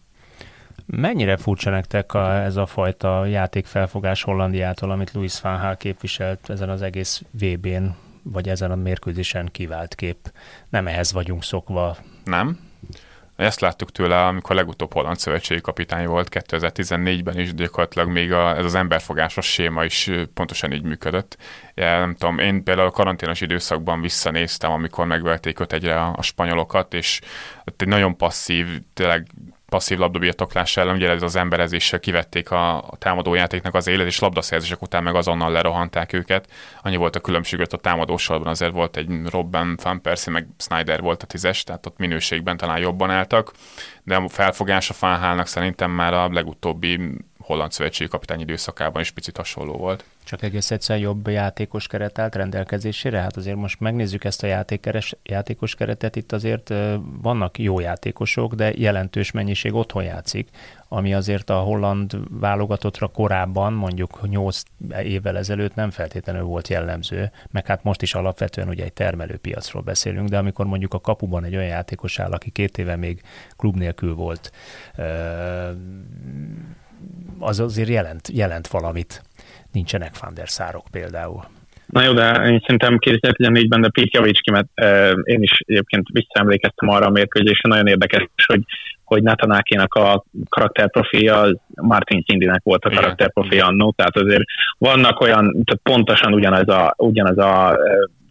Mennyire furcsa nektek a, ez a fajta játékfelfogás Hollandiától, amit Louis van Gaal képviselt ezen az egész vé bén, vagy ezen a mérkőzésen kivált kép? Nem ehhez vagyunk szokva. Nem? Ezt láttuk tőle, amikor legutóbb holland szövetségi kapitány volt kétezer-tizennégyben is, gyakorlatilag még a, ez az emberfogásos séma is pontosan így működött. Ja, nem tudom, én például a karanténos időszakban visszanéztem, amikor megverték öt egyre a, a spanyolokat, és ott egy nagyon passzív, tényleg passzív labdabirtoklás ellen, ugye ez az emberezéssel kivették a, a támadójátéknak az élet, és labdaszerzések után meg azonnal lerohanták őket. Annyi volt a különbség, ott a támadósorban azért volt egy Robben, Van Persie, meg Snyder volt a tízes, tehát ott minőségben talán jobban álltak, de a felfogás a Van Gaalnak szerintem már a legutóbbi holland szövetségi kapitány időszakában is picit hasonló volt. Csak egész egyszerűen jobb játékos keret állt rendelkezésére? Hát azért most megnézzük ezt a játékeres, játékos keretet, itt azért vannak jó játékosok, de jelentős mennyiség otthon játszik, ami azért a holland válogatottra korábban, mondjuk nyolc évvel ezelőtt nem feltétlenül volt jellemző, meg hát most is alapvetően ugye egy termelőpiacról beszélünk, de amikor mondjuk a kapuban egy olyan játékos áll, aki két éve még klub nélkül volt, az azért jelent, jelent valamit. Nincsenek Van der Sárok például. Na jó, de én szerintem kétezer-tizennégyben, de Pít javíts ki, mert eh, én is egyébként visszaemlékeztem arra a mérkőzésre, nagyon érdekes, hogy, hogy Nathan Akénak a karakterprofilja, Martin Hindinek volt a karakterprofilja annó, tehát azért vannak olyan, tehát pontosan ugyanaz a, ugyanaz a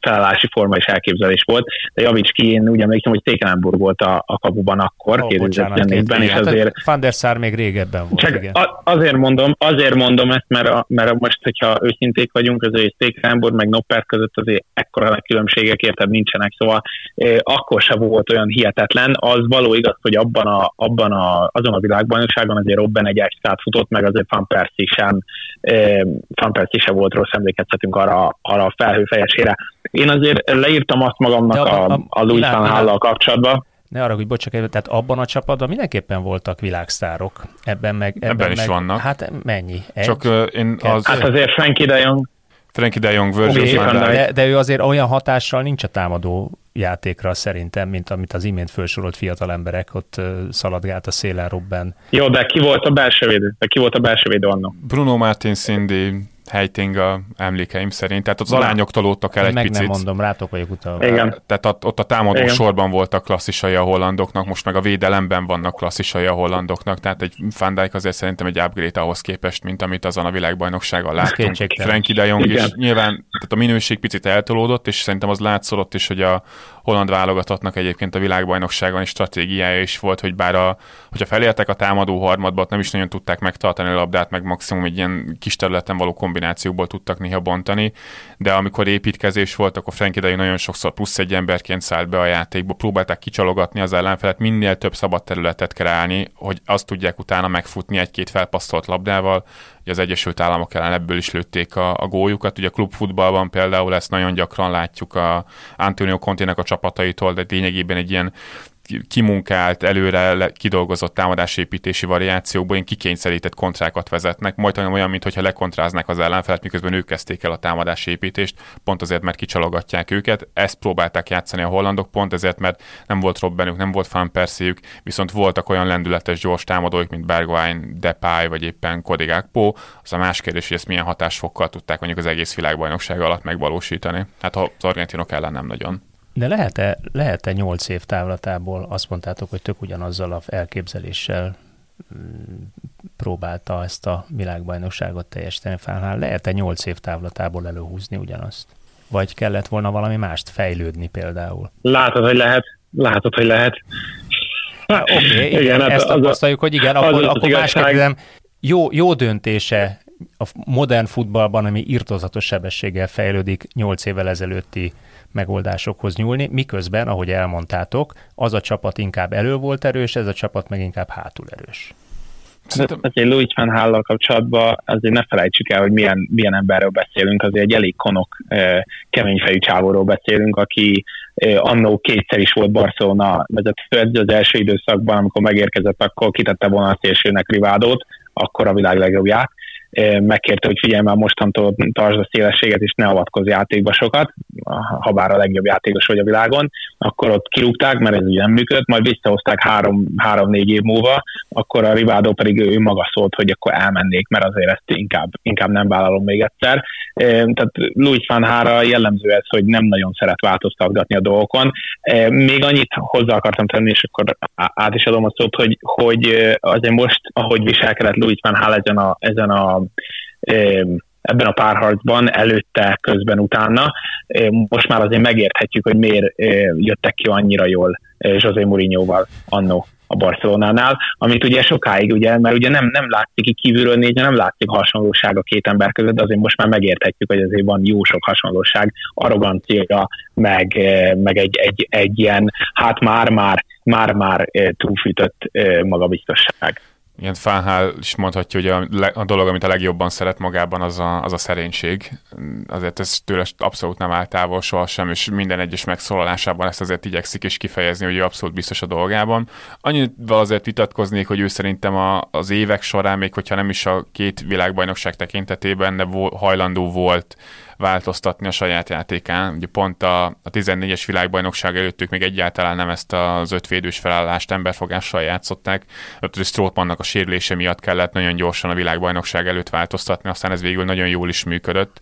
felállási forma és elképzelés volt, de javíts ki, én úgy emlékszem, hogy Stékenburg volt a, a kapuban akkor, oh, kétezer-tizennégyben, és azért... Van der Sar még régebben volt, csak igen. A, azért, mondom, azért mondom ezt, mert, a, mert most, hogyha őszinték vagyunk, azért Stékenburg meg Noppert között azért ekkora különbségek érted nincsenek, szóval eh, akkor se volt olyan hihetetlen, az való igaz, hogy abban a, abban a, azon a világbajnokságon azért Robben egy extrát futott, meg azért Van Persie sem, eh, Van Persie sem volt rossz, emlékezhetünk arra, arra a felhőfejesére. Én azért leírtam azt magamnak abban, a, a Louis van Gaallal kapcsolatban. Ne arra, hogy bocsánat, tehát abban a csapatban mindenképpen voltak világsztárok. Ebben meg... Ebben, ebben is meg, vannak. Hát mennyi? Egy, Csak uh, én az... Hát azért Frenkie de Jong. Frenkie de Jong, Virgil van Dijk. De, de ő azért olyan hatással nincs a támadó játékra szerintem, mint amit az imént felsorolt fiatal emberek, ott szaladgált a szélen Robben. Jó, de ki volt a belső védő? De ki volt a belső védő annak? Bruno Martins, Cindy... Heiting a emlékeim szerint, tehát az arányok tolódtak el egy meg picit. Meg nem mondom, rátok vagyok utalva. Igen. Tehát a, ott a támadó Igen. sorban voltak klasszisai a hollandoknak, most meg a védelemben vannak klasszisai a hollandoknak, tehát egy Van Dijk azért szerintem egy upgrade ahhoz képest, mint amit azon a világbajnokságon láttunk. Frenkie de Jong is nyilván, tehát a minőség picit eltolódott, és szerintem az látszódott is, hogy a holland válogatottnak egyébként a világbajnokságon is stratégiája is volt, hogy bár a, hogyha felértek a támadó harmadba, nem is nagyon tudták megtartani a labdát, meg maximum egy ilyen kis területen való kombinációból tudtak néha bontani, de amikor építkezés volt, akkor Frenkie de Jong nagyon sokszor plusz egy emberként szállt be a játékba, próbálták kicsalogatni az ellenfelet, minél több szabad területet kreálni, hogy azt tudják utána megfutni egy-két felpasszolt labdával, hogy az Egyesült Államok ellen ebből is lőtték a, a góljukat. Ugye a klubfutballban például ezt nagyon gyakran látjuk a Antonio Contének a csapataitól, de lényegében egy ilyen kimunkált, előre kidolgozott támadásépítési variációkból ilyen kikényszerített kontrákat vezetnek, majd olyan, mintha lekontráznák az ellenfelet, miközben ők kezdték el a támadásépítést, pont azért, mert kicsalogatják őket. Ezt próbálták játszani a hollandok, pont ezért, mert nem volt Robbenük, nem volt Van Persiejük, viszont voltak olyan lendületes, gyors támadóik, mint Bergwijn, Depay, vagy éppen Cody Gakpo. Az a más kérdés, hogy ezt milyen hatásfokkal tudták mondjuk az egész világbajnokság alatt megvalósítani. Hát az argentinok ellen nem nagyon. De lehet-e, lehet-e nyolc év távlatából azt mondtátok, hogy tök ugyanazzal az elképzeléssel próbálta ezt a világbajnokságot teljesíteni Van Gaal? Lehet-e nyolc év távlatából előhúzni ugyanazt? Vagy kellett volna valami mást fejlődni például? Látod, hogy lehet. Látod, hogy lehet. Hát, Oké, okay, igen, igen, ezt tapasztaljuk, hogy igen, akkor, akkor másképp nem. Jó, jó döntése a modern futballban, ami irtózatos sebességgel fejlődik, nyolc évvel ezelőtti megoldásokhoz nyúlni, miközben, ahogy elmondtátok, az a csapat inkább elő volt erős, ez a csapat meg inkább hátul erős. Szerintem... Azért Louis van Gaallal kapcsolatban azért ne felejtsük el, hogy milyen, milyen emberről beszélünk, azért egy elég konok, keményfejű csávóról beszélünk, aki annó kétszer is volt Barcelona vezető, az első időszakban, amikor megérkezett, akkor kitette volna a szélsőnek Rivaldót, akkor a világ legjobbját, megkérte, hogy figyelj már, mostantól tartsd a szélességet, és ne avatkozz játékba sokat, ha bár a legjobb játékos vagy a világon, akkor ott kirúgták, mert ez ugye nem működött, majd visszahozták három-négy év múlva, akkor a Rivaldo pedig ő maga szólt, hogy akkor elmennék, mert azért ezt inkább, inkább nem vállalom még egyszer. Tehát Louis van Gaalra jellemző ez, hogy nem nagyon szeret változtatgatni a dolgokon. Még annyit hozzá akartam tenni, és akkor át is adom a szót, hogy, hogy azért most, ahogy viselkedett Louis van Gaal ezen a, ezen a ebben a párharcban, előtte, közben, utána. Most már azért megérthetjük, hogy miért jöttek ki annyira jól José Mourinhoval annó. a Barcelonánál, amit ugye sokáig, ugye, mert ugye nem, nem látszik így kívülről négy, nem látszik hasonlóság a két ember között, de azért most már megérthetjük, hogy azért van jó sok hasonlóság, arrogancia, meg, meg egy, egy, egy ilyen, hát már-már, már-már túlfűtött magabiztosság. Ilyen Fánhál is mondhatja, hogy a, le, a dolog, amit a legjobban szeret magában, az a, az a szerénység. Azért ez tőle abszolút nem áll távol sohasem, és minden egyes megszólalásában ezt azért igyekszik is kifejezni, hogy ő abszolút biztos a dolgában. Annyival azért vitatkoznék, hogy ő szerintem a, az évek során, még hogyha nem is a két világbajnokság tekintetében, de vol, hajlandó volt változtatni a saját játékán. Ugye pont a, a tizennégyes világbajnokság előttük még egyáltalán nem ezt az ötvédős felállást emberfogással játszották. Ott Strootmannak a sérülése miatt kellett nagyon gyorsan a világbajnokság előtt változtatni, aztán ez végül nagyon jól is működött.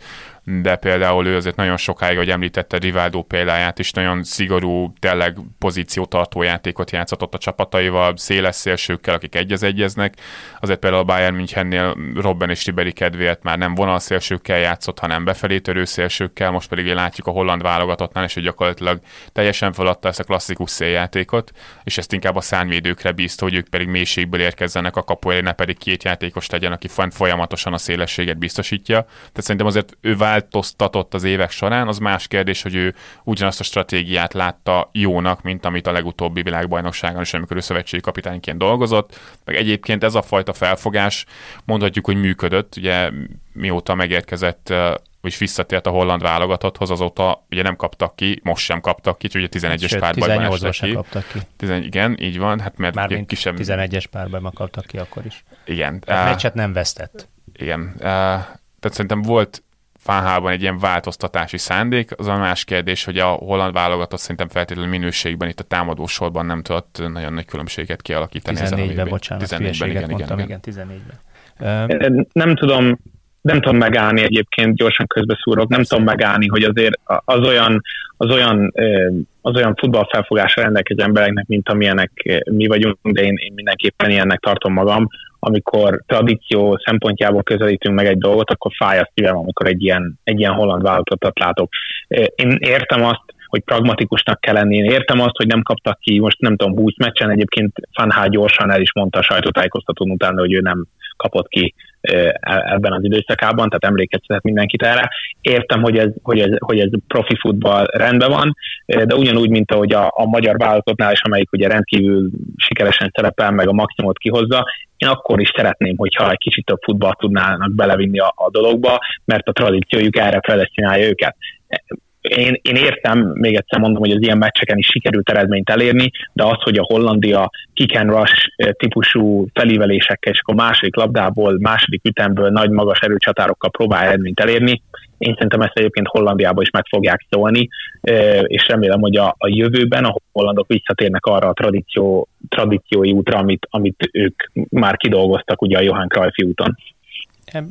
De például ő azért nagyon sokáig, ahogy említette, Rivaldo példáját is, nagyon szigorú, tényleg pozíciótartó játékot játszatott a csapataival, széles szélsőkkel, akik egyez egyeznek. Azért például a Bayern Münchennél Robben és Ribéry kedvéért már nem vonalszélsőkkel játszott, hanem befelé törő szélsőkkel, most pedig látjuk a holland válogatottnál, és ő gyakorlatilag teljesen feladta ezt a klasszikus széljátékot, és ezt inkább a szárnyvédőkre bízta, hogy ők pedig mélységből érkezzenek a kapu elé, ne pedig két játékos legyen, aki folyamatosan a szélességet biztosítja. Tehát szerintem azért ő változtatott az évek során, az más kérdés, hogy ő ugyanazt a stratégiát látta jónak, mint amit a legutóbbi világbajnokságon is, amikor ő szövetségi kapitányként dolgozott, meg egyébként ez a fajta felfogás, mondhatjuk, hogy működött, ugye mióta megérkezett és visszatért a holland válogatotthoz, azóta ugye nem kaptak ki, most sem kaptak ki, ugye tizenegyes párbajban estek ki. Sem kaptak ki. tizen, igen, így van. Hát mert mármint kisebb... tizenegyes párbajban kaptak ki akkor is. Igen. A uh, meccset nem vesztett. Igen. Uh, tehát szerintem volt Fánhálban egy ilyen változtatási szándék, az a más kérdés, hogy a holland válogatott szerintem feltétlenül minőségben itt a támadósorban nem tudott nagyon nagy különbséget kialakítani. tizennégyben, bocsánat, tizennégyben, igen, mondtam, igen, igen, igen, tizennégyben. Nem tudom, nem tudom megállni egyébként, gyorsan közbeszúrok, nem tudom megállni, hogy azért az olyan, az olyan, az olyan futballfelfogásra rendelkező embereknek, mint amilyenek mi vagyunk, de én, én mindenképpen ilyennek tartom magam, amikor tradíció szempontjából közelítünk meg egy dolgot, akkor fáj a szívem, amikor egy ilyen, egy ilyen holland válogatottat látok. Én értem azt, hogy pragmatikusnak kell lenni, én értem azt, hogy nem kaptak ki, most nem tudom, húsz meccsen, egyébként Van Gaal gyorsan el is mondta a sajtótájékoztatón utána, hogy ő nem kapott ki ebben az időszakában, tehát emlékeztetett mindenkit erre. Értem, hogy ez, hogy ez, hogy ez profi futball rendben van, de ugyanúgy, mint ahogy a, a magyar válogatottnál is, amelyik ugye rendkívül sikeresen szerepel, meg a maximumot kihozza, én akkor is szeretném, hogyha egy kicsit több futballt tudnának belevinni a, a dologba, mert a tradíciójuk erre predesztinálja őket. Én, én értem, még egyszer mondom, hogy az ilyen meccseken is sikerült eredményt elérni, de az, hogy a Hollandia kick and rush típusú felívelésekkel, és akkor második labdából, második ütemből nagy magas erőcsatárokkal próbál eredményt elérni, én szerintem ezt egyébként Hollandiában is meg fogják szólni, és remélem, hogy a, a jövőben a hollandok visszatérnek arra a tradíció, tradíciói útra, amit, amit ők már kidolgoztak ugye a Johan Cruyff-i úton.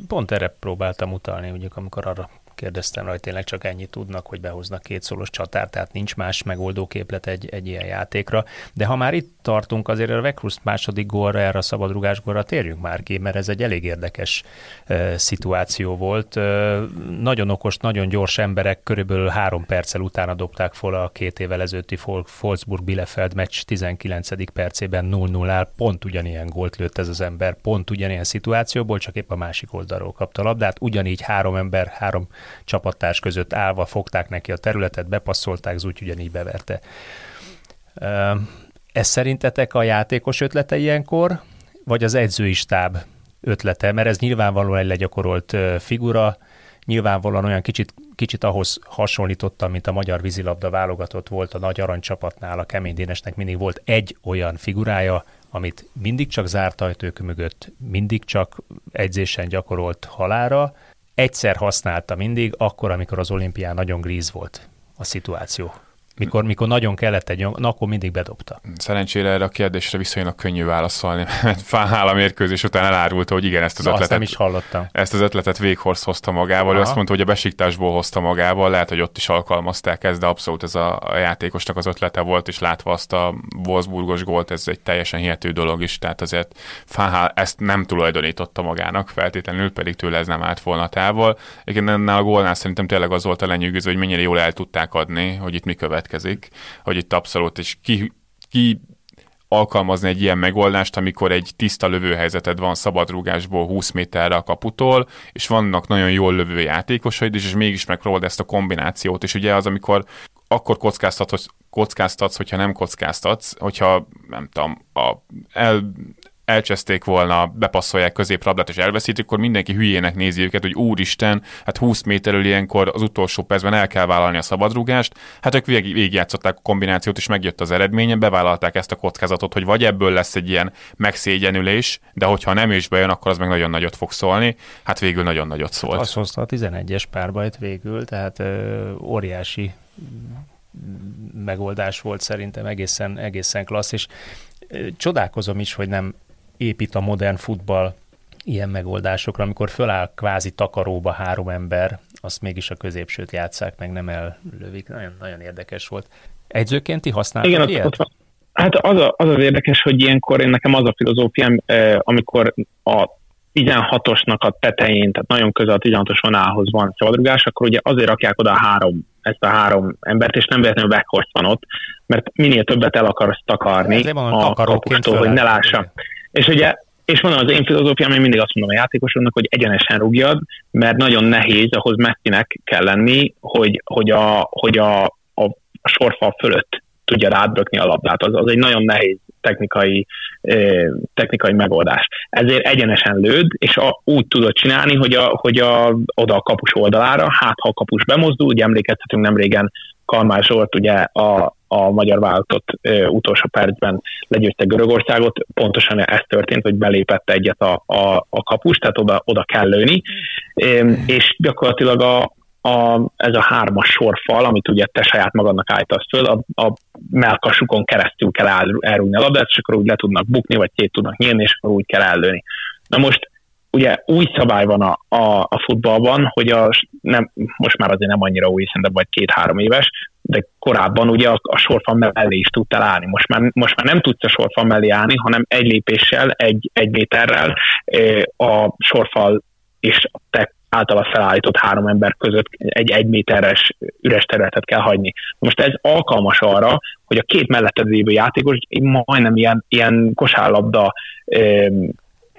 Pont erre próbáltam utalni, ugye, amikor arra kérdeztem rá, hogy tényleg csak ennyit tudnak, hogy behoznak két szólos csatárt, tehát nincs más megoldó képlet egy, egy ilyen játékra. De ha már itt tartunk, azért a Weghorst második gólra, erre a szabadrugás gólra térjünk már ki, mert ez egy elég érdekes uh, szituáció volt. Uh, nagyon okos, nagyon gyors emberek körülbelül három perccel utána dobták fel a két évvel ezelőtti Wolfsburg-Bielefeld meccs tizenkilencedik percében nulla null áll. Pont ugyanilyen gólt lőtt ez az ember, pont ugyanilyen szituációból, csak épp a másik oldalról kapta a labdát. Ugyanígy három ember, három csapattárs között állva fogták neki a területet, bepasszolták, Zúgy ugyanígy beverte. Ez szerintetek a játékos ötlete ilyenkor, vagy az edzői stáb ötlete? Mert ez nyilvánvalóan egy legyakorolt figura, nyilvánvalóan olyan kicsit, kicsit ahhoz hasonlítottam, mint a magyar vízilabda válogatott volt a Nagy Arany csapatnál, a Kemény Dénesnek mindig volt egy olyan figurája, amit mindig csak zárt ajtók mögött, mindig csak edzésen gyakorolt halára, egyszer használta mindig, akkor, amikor az olimpián nagyon gríz volt a szituáció. Mikor, mikor nagyon kellett egy, na, akkor mindig bedobta. Szerencsére erre a kérdésre viszonylag könnyű válaszolni, mert Van Gaal a mérkőzés után elárulta, hogy igen, ezt az na, ötletet... Azt nem is hallottam. Ezt az ötletet Weghorst hozta magával, aha. Ő azt mondta, hogy a Besiktasból hozta magával, lehet, hogy ott is alkalmazták ezt, de abszolút ez a, a játékosnak az ötlete volt, és látva azt a Wolfsburgos gólt, ez egy teljesen hihető dolog is, tehát azért Van Gaal ezt nem tulajdonította magának feltétlenül, pedig tőle ez nem állt volna távol. Egyébként ennél a gólnál szerintem tényleg az volt a lenyűgöző, hogy mennyire jól el tudták adni, hogy itt mi követ. Hogy itt abszolút, és ki, ki alkalmazni egy ilyen megoldást, amikor egy tiszta lövőhelyzeted van szabadrúgásból húsz méterre a kaputól, és vannak nagyon jól lövő játékosaid, és mégis megpróbáld ezt a kombinációt, és ugye az, amikor akkor kockáztatsz, kockáztatsz, hogyha nem kockáztatsz, hogyha nem tudom, a, el, elcseszték volna, bepasszolják középrabdát és elveszítik, akkor mindenki hülyének nézi őket, hogy úristen, hát húsz méterről ilyenkor az utolsó percben el kell vállalni a szabadrúgást. Hát ők végig, végigjátszották a kombinációt, és megjött az eredménye, bevállalták ezt a kockázatot, hogy vagy ebből lesz egy ilyen megszégyenülés, de hogyha nem is bejön, akkor az meg nagyon nagyot fog szólni. Hát végül nagyon nagyot szólt. Hát azt hozta a tizenegyes párbajt végül, tehát ö, óriási megoldás volt szerintem, egészen, egészen klassz, és ö, csodálkozom is, hogy nem épít a modern futball ilyen megoldásokra, amikor föláll kvázi takaróba három ember, azt mégis a középsőt játsszák, meg nem ellövik. Nagyon, nagyon érdekes volt. Egyzőként ti használtad ilyet? Ott, hát az, a, az az érdekes, hogy ilyenkor én nekem az a filozófiám, eh, amikor a tizenhatosnak a tetején, tehát nagyon közel a tizenhatos vonalhoz van szabadrugás, akkor ugye azért rakják oda a három, ezt a három embert, és nem véletlenül Weghorst van ott, mert minél többet el akarsz takarni a kapustól, hogy ne lássa. És ugye, és mondom, az én filozófiám, én mindig azt mondom a játékosoknak, hogy egyenesen rúgjad, mert nagyon nehéz, ahhoz messzinek kell lenni, hogy, hogy, a, hogy a, a, a sorfal fölött tudja rádbökni a labdát. Az, az egy nagyon nehéz technikai, eh, technikai megoldás. Ezért egyenesen lőd, és a, úgy tudod csinálni, hogy, a, hogy a, oda a kapus oldalára, hát ha a kapus bemozdul, ugye emlékeztetünk nem régen Kalmár Zsolt, ugye a a magyar válogatott utolsó percben legyőzte Görögországot, pontosan ez történt, hogy belépett egyet a, a, a kapust, tehát oda, oda kell lőni, és gyakorlatilag a, a, ez a hármas sorfal, amit ugye te saját magadnak állítasz föl, a, a mellkasukon keresztül kell elrúgni a labdát, és akkor úgy le tudnak bukni, vagy két tudnak nyílni, és akkor úgy kell ellőni. Na most ugye új szabály van a, a, a futballban, hogy a, nem, most már azért nem annyira új, szerintem vagy két-három éves, de korábban ugye a, a sorfal mellé is tudtál állni. Most már, most már nem tudsz a sorfal mellé állni, hanem egy lépéssel, egy, egy méterrel a sorfal és te általa felállított három ember között egy egy méteres üres területet kell hagyni. Most ez alkalmas arra, hogy a két melletted lévő játékos majdnem ilyen, ilyen kosárlabda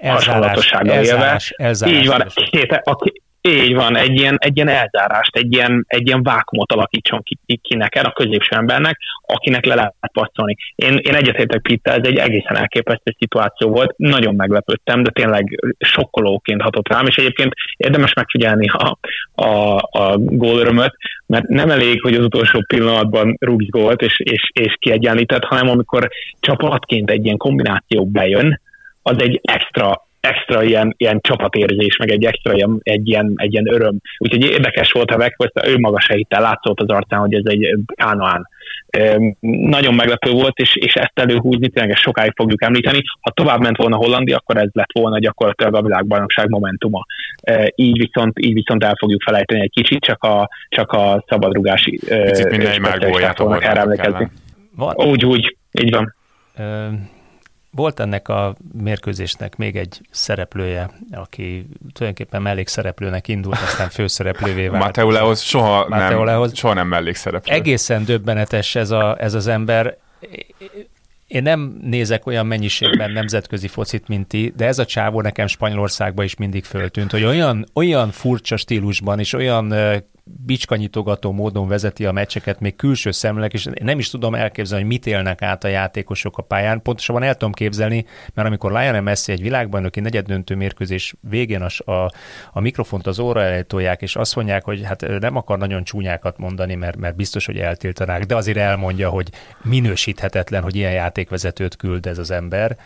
hasonlatossággal élve. Így van, két, aki, így van, egy ilyen, egy ilyen elzárást, egy ilyen, egy ilyen vákumot alakítson ki, ki neked, a középső embernek, akinek le lehet passzolni. Én, én egyetértek Pitta, ez egy egészen elképesztő szituáció volt, nagyon meglepődtem, de tényleg sokkolóként hatott rám, és egyébként érdemes megfigyelni a, a, a gólörömöt, mert nem elég, hogy az utolsó pillanatban rúgsz gólt és, és, és kiegyenlített, hanem amikor csapatként egy ilyen kombináció bejön, az egy extra extra ilyen, ilyen csapatérzés, meg egy extra ilyen, egy, ilyen, egy ilyen öröm. Úgyhogy érdekes volt, ha Weghorst, ő maga se hitte, látszott az arcán, hogy ez egy Kánoán. Nagyon meglepő volt, és, és ezt előhúzni tényleg sokáig fogjuk említeni. Ha tovább ment volna Hollandia, akkor ez lett volna gyakorlatilag a világbajnokság momentuma. Így viszont, így viszont el fogjuk felejteni egy kicsit, csak a, csak a szabadrugási... Picit minden Neymar góljától kell emlékezni. Úgy, úgy, így van. Ö... Volt ennek a mérkőzésnek még egy szereplője, aki tulajdonképpen mellékszereplőnek indult, aztán főszereplővé vált. Mateo Lahoz soha, Mateo nem, Lahoz. soha nem mellékszereplő. Egészen döbbenetes ez, a, ez az ember. Én nem nézek olyan mennyiségben nemzetközi focit, mint ti, de ez a csávó nekem Spanyolországban is mindig föltűnt, hogy olyan, olyan furcsa stílusban és olyan bicskanyitogató módon vezeti a meccseket, még külső szemlélek, és nem is tudom elképzelni, hogy mit élnek át a játékosok a pályán. Pontosabban el tudom képzelni, mert amikor Lionel Messi egy világbajnoki negyeddöntő mérkőzés végén a, a, a mikrofont az óra elé tolják, és azt mondják, hogy hát nem akar nagyon csúnyákat mondani, mert, mert biztos, hogy eltiltanák, de azért elmondja, hogy minősíthetetlen, hogy ilyen játékvezetőt küld ez az ember,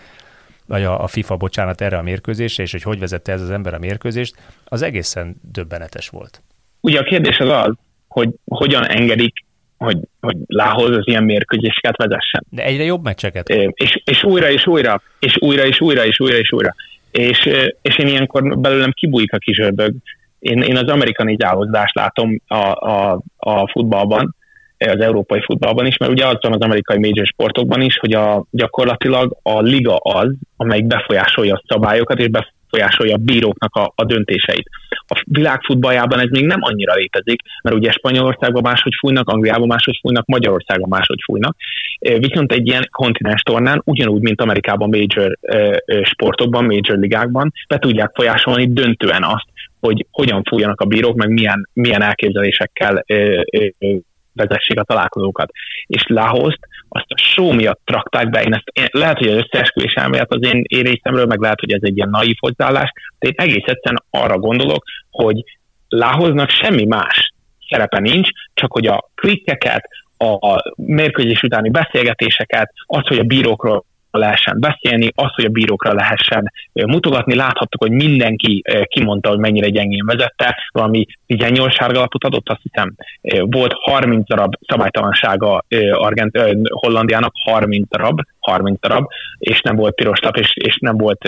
vagy a FIFA, bocsánat, erre a mérkőzésre, és hogy hogy vezette ez az ember a mérkőzést, az egészen döbbenetes volt. Ugye a kérdés az az, hogy hogyan engedik, hogy, hogy Lahoz az ilyen mérkőzéseket vezessen. De egyre jobb meccseket. És, és újra, és újra, és újra, és újra, és újra, és újra. És, és én ilyenkor belőlem kibújik a kis ördög. Én, én az amerikanizálódást látom a, a, a futballban, az európai futballban is, mert ugye az van az amerikai major sportokban is, hogy a, gyakorlatilag a liga az, amelyik befolyásolja a szabályokat, és befolyásolja a bíróknak a, a döntéseit. a világ futballjában ez még nem annyira létezik, mert ugye Spanyolországban máshogy fújnak, Angliában máshogy fújnak, Magyarországon máshogy fújnak. Viszont egy ilyen kontinens tornán, ugyanúgy, mint Amerikában major sportokban, major ligákban, be tudják folyásolni döntően azt, hogy hogyan fújjanak a bírók, meg milyen, milyen elképzelésekkel vezessék a találkozókat. És Lahozt azt a show miatt trakták be, én ezt, én, lehet, hogy az összeesküvés elmélet az én érészemről, meg lehet, hogy ez egy ilyen naív hozzáállás, de én egész egyszerűen arra gondolok, hogy Lahoznak semmi más szerepe nincs, csak hogy a klikkeket, a mérkőzés utáni beszélgetéseket, az, hogy a bírókról lehessen beszélni, az, hogy a bírókra lehessen mutogatni. Láthattuk, hogy mindenki kimondta, hogy mennyire gyengén vezette, valami tizennyolc sárgalapot adott, azt hiszem. Volt harminc darab szabálytalansága Argent, Hollandiának, harminc darab, harminc darab, és nem volt piros lap, és, és nem volt,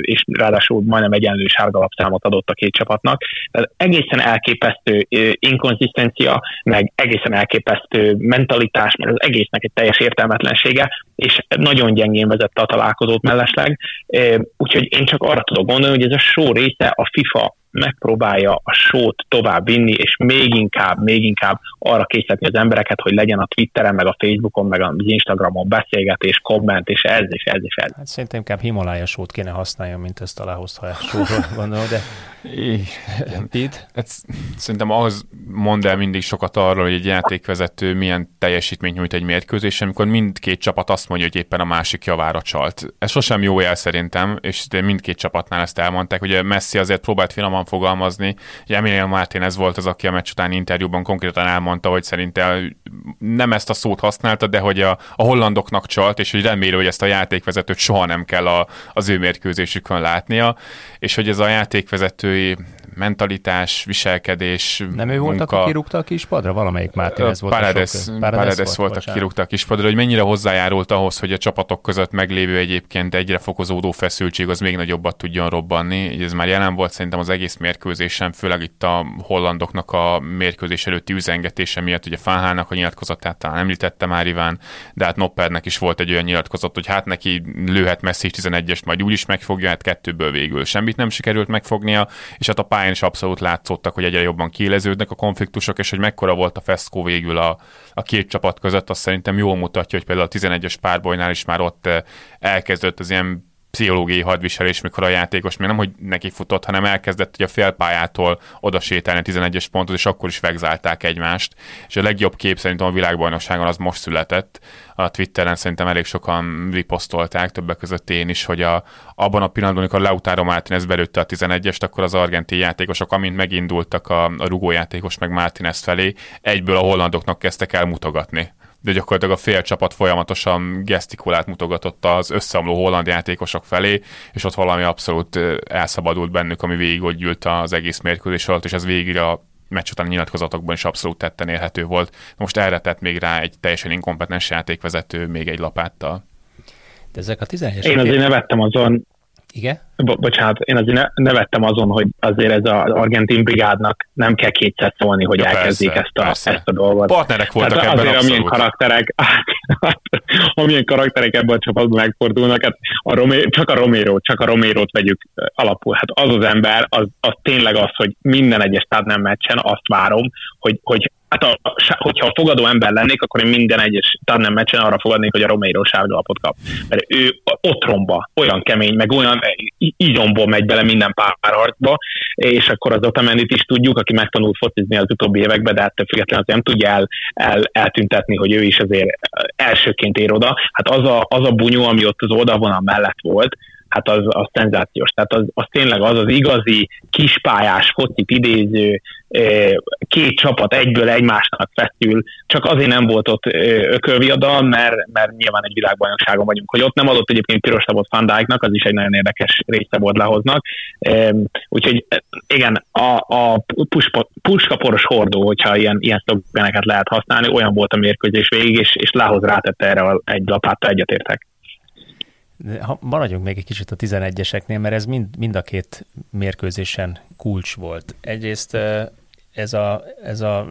és ráadásul majdnem egyenlő sárgalapszámot adott a két csapatnak. Tehát egészen elképesztő inkonzisztencia, meg egészen elképesztő mentalitás, mert az egésznek egy teljes értelmetlensége, és nagyon gyengén vezette a találkozót mellesleg, úgyhogy én csak arra tudok gondolni, hogy ez a show része, a FIFA megpróbálja a showt tovább vinni, és még inkább, még inkább arra készíteni az embereket, hogy legyen a Twitteren, meg a Facebookon, meg az Instagramon beszélgetés, komment, és ez, és ez, és ez. Hát szerintem inkább Himalája show-t kéne használjon, mint ezt a Lahozt, ha ezt show-ról gondolom, de... Ez, szerintem ahhoz mond el mindig sokat arról, hogy egy játékvezető milyen teljesítményt nyújt egy mérkőzésen, amikor mindkét csapat azt mondja, hogy éppen a másik javára csalt. Ez sosem jó jel szerintem, és mindkét csapatnál ezt elmondták, hogy Messi azért próbált finoman fogalmazni, hogy Emiliano Martínez volt az, aki a meccs utáni interjúban konkrétan elmondta, hogy szerintem nem ezt a szót használta, de hogy a, a hollandoknak csalt, és hogy remélő, hogy ezt a játékvezetőt soha nem kell a, az ő mérkőzésükön látnia, és hogy ez a játékvezető mentalitás, viselkedés, nem ő volt, munka, aki kirúgta a kispadra? Valamelyik Martínez volt. Paredes volt, aki kirúgta a kispadra, hogy mennyire hozzájárult ahhoz, hogy a csapatok között meglévő egyébként egyre fokozódó feszültség az még nagyobbat tudjon robbanni. Ez már jelen volt szerintem az egész mérkőzésen, főleg itt a hollandoknak a mérkőzés előtti üzengetése miatt, ugye Fánhának a nyilatkozatát talán említette már Iván, de hát Noppertnek is volt egy olyan nyilatkozat, hogy hát neki lőhet Messi tizenegyest, majd úgyis megfogja, hát kettőből végül semmit nem sikerült megfognia, és hát a pályán is abszolút látszottak, hogy egyre jobban kiéleződnek a konfliktusok, és hogy mekkora volt a feszkó végül a, a két csapat között, azt szerintem jól mutatja, hogy például a tizenegyes párbajnál is már ott elkezdődött az ilyen pszichológiai hadviselés, mikor a játékos még nem, hogy neki futott, hanem elkezdett ugye a félpályától oda sétálni a tizenegyes pontot, és akkor is vegzálták egymást. És a legjobb kép szerintem a világbajnokságon az most született. A Twitteren szerintem elég sokan riposztolták, többek között én is, hogy a, abban a pillanatban, amikor Lautaro Martínez belőtte a tizenegyest, akkor az argentin játékosok, amint megindultak a, a rugójátékos meg Martínez felé, egyből a hollandoknak kezdtek el mutogatni. De gyakorlatilag a fél csapat folyamatosan gesztikulát mutogatott az összeomló holland játékosok felé, és ott valami abszolút elszabadult bennük, ami végig ott gyűlt az egész mérkőzés alatt, és ez végig a meccs után nyilatkozatokban is abszolút tetten érhető volt. Most erre tett még rá egy teljesen inkompetens játékvezető még egy lapáttal. De ezek a tizenegyes... Én azért nevettem azon... Igen? Bo- bocsánat, én azért nevettem azon, hogy azért ez az argentin brigádnak nem kell kétszer szólni, hogy ja, elkezdjék persze, ezt, a, persze. ezt a dolgot. Partnerek voltak hát ebben azért, abszolút. Amilyen karakterek, amilyen karakterek ebben a csapatban megfordulnak, hát a Romero, csak a Romero, csak a Romerót vegyük alapul. Hát az az ember, az, az tényleg az, hogy minden egyes nem meccsen azt várom, hogy, hogy hát a, hogyha a fogadó ember lennék, akkor én minden egyes nem meccsen arra fogadnék, hogy a Romero sárgalapot kap. Mert ő otromba, olyan kemény, meg olyan izomból megy bele minden párharcba, és akkor az Otamendit is tudjuk, aki megtanult focizni az utóbbi években, de hát függetlenül nem tudja el, el, eltüntetni, hogy ő is azért elsőként ér oda. Hát az a, az a bunyó, ami ott az oldalvonal mellett volt, hát az, az szenzációs. Tehát az, az tényleg az az igazi kispályás, focit idéző, két csapat egyből egymásnak feszül, csak azért nem volt ott ökölviadal, mert, mert nyilván egy világbajnokságon vagyunk, hogy ott nem adott egyébként piros lapot Van Dijknak, az is egy nagyon érdekes része volt Lahoznak. Úgyhogy igen, a, a puskaporos hordó, hogyha ilyen, ilyen szlogeneket lehet használni, olyan volt a mérkőzés végig, és, és Lahoz rátette erre egy lapáttal, egyetértek. Ha maradjunk még egy kicsit a tizenegyeseknél, mert ez mind, mind a két mérkőzésen kulcs volt. Egyrészt ez a, ez a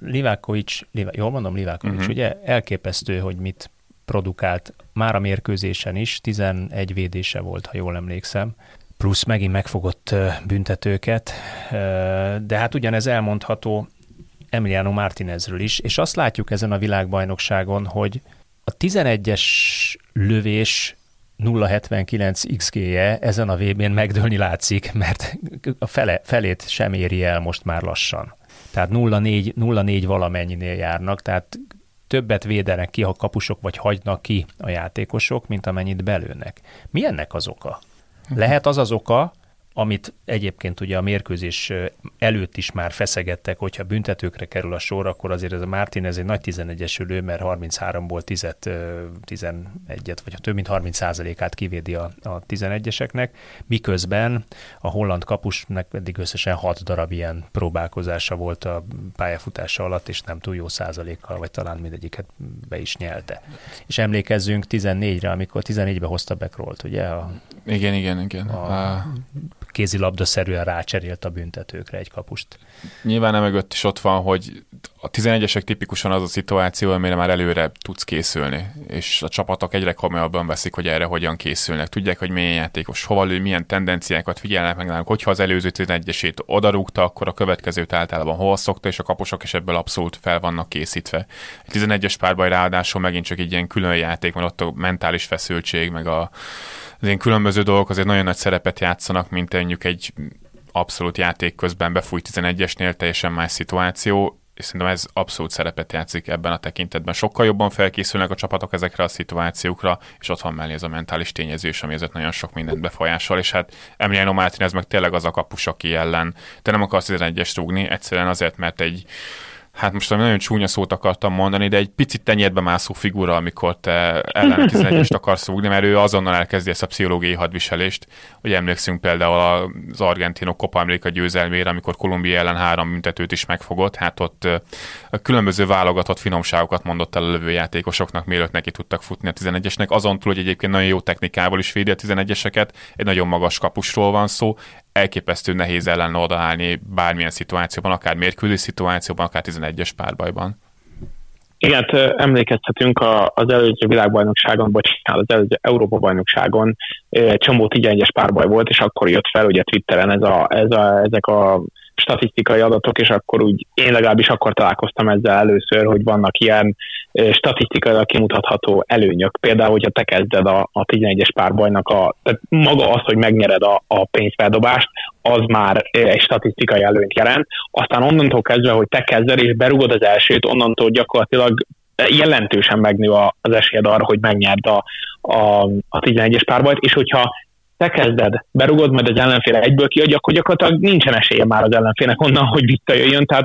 Livakovic, jól mondom, Livakovic, uh-huh. ugye? Elképesztő, hogy mit produkált már a mérkőzésen is, tizenegy védése volt, ha jól emlékszem. plusz megint megfogott büntetőket, de hát ugyanez elmondható Emiliano Martínezről is, és azt látjuk ezen a világbajnokságon, hogy a tizenegyes lövés nulla egész hetvenkilenc iksz gé-je ezen a vé bén megdőlni látszik, mert a fele, felét sem éri el most már lassan. Tehát nulla egész négy valamennyinél járnak, tehát többet védenek ki, ha kapusok, vagy hagynak ki a játékosok, mint amennyit belőnek. Mi ennek az oka? Lehet az az oka, amit egyébként ugye a mérkőzés előtt is már feszegettek, hogyha büntetőkre kerül a sor, akkor azért ez a Martínez egy nagy tizenegyes lő, mert harmincháromból tízet, tizenegyet, vagy több mint harminc százalékát kivédi a, a tizenegyeseknek, miközben a holland kapusnak eddig összesen hat darab ilyen próbálkozása volt a pályafutása alatt, és nem túl jó százalékkal, vagy talán mindegyiket be is nyelte. És emlékezzünk tizennégyre, amikor tizennégybe hozta backroll-t, ugye? A, igen, igen, igen. A, a... kézilabdaszerűen rácserélt a büntetőkre egy kapust. Nyilván emögött is ott van, hogy a tizenegyesek tipikusan az a szituáció, amire már előre tudsz készülni, és a csapatok egyre komolyabban veszik, hogy erre hogyan készülnek. Tudják, hogy milyen játékos hova lő, milyen tendenciákat figyelnek meg nálunk, hogyha az előző tizenegyesét odarúgta, akkor a következőt általában hova szokta, és a kapusok is ebből abszolút fel vannak készítve. A tizenegyes párbaj ráadásul megint csak egy ilyen külön játék van, ott a mentális feszültség, meg a az ilyen különböző dolgok azért nagyon nagy szerepet játszanak, mint mondjuk egy abszolút játék közben befújt tizenegyesnél, teljesen más szituáció, és szerintem ez abszolút szerepet játszik ebben a tekintetben. Sokkal jobban felkészülnek a csapatok ezekre a szituációkra, és ott van mellé ez a mentális tényező is, ami azért nagyon sok mindent befolyásol, és hát Emiliano Martínez meg tényleg az a kapus, aki ellen te nem akarsz tizenegyest rúgni, egyszerűen azért, mert egy hát most nagyon csúnya szót akartam mondani, de egy picit tenyérbe mászó figura, amikor te ellen tizenegyest akarsz rúgni, mert ő azonnal elkezdi ezt a pszichológiai hadviselést. Ugye emlékszünk például az argentinok Copa America győzelmére, amikor Kolumbia ellen három büntetőt is megfogott, hát ott a különböző válogatott finomságokat mondott el a lövőjátékosoknak, mielőtt neki tudtak futni a tizenegyesnek. Azon túl, hogy egyébként nagyon jó technikával is védi a tizenegyeseket, egy nagyon magas kapusról van szó, elképesztő nehéz ellen odaállni bármilyen szituációban, akár mérkőzés szituációban, akár tizenegyes párbajban. Igen, emlékezhetünk az előző világbajnokságon, vagy az előző Európa-bajnokságon csomó tizenegyes párbaj volt, és akkor jött fel ugye Twitteren ez a, ez a, ezek a statisztikai adatok, és akkor úgy én legalábbis akkor találkoztam ezzel először, hogy vannak ilyen statisztikailag kimutatható előnyök. Például, hogyha te kezded a, a tizenegyes párbajnak, a, tehát maga az, hogy megnyered a, a pénzfeldobást, az már egy statisztikai előnyt jelent. Aztán onnantól kezdve, hogy te kezded és berúgod az elsőt, onnantól gyakorlatilag jelentősen megnő az esélyed arra, hogy megnyerd a, a, a tizenegyes párbajt, és hogyha te kezded, berugod, majd az ellenféle egyből kiadja, akkor gyakorlatilag nincsen esélye már az ellenfélnek onnan, hogy visszajöjjön. Tehát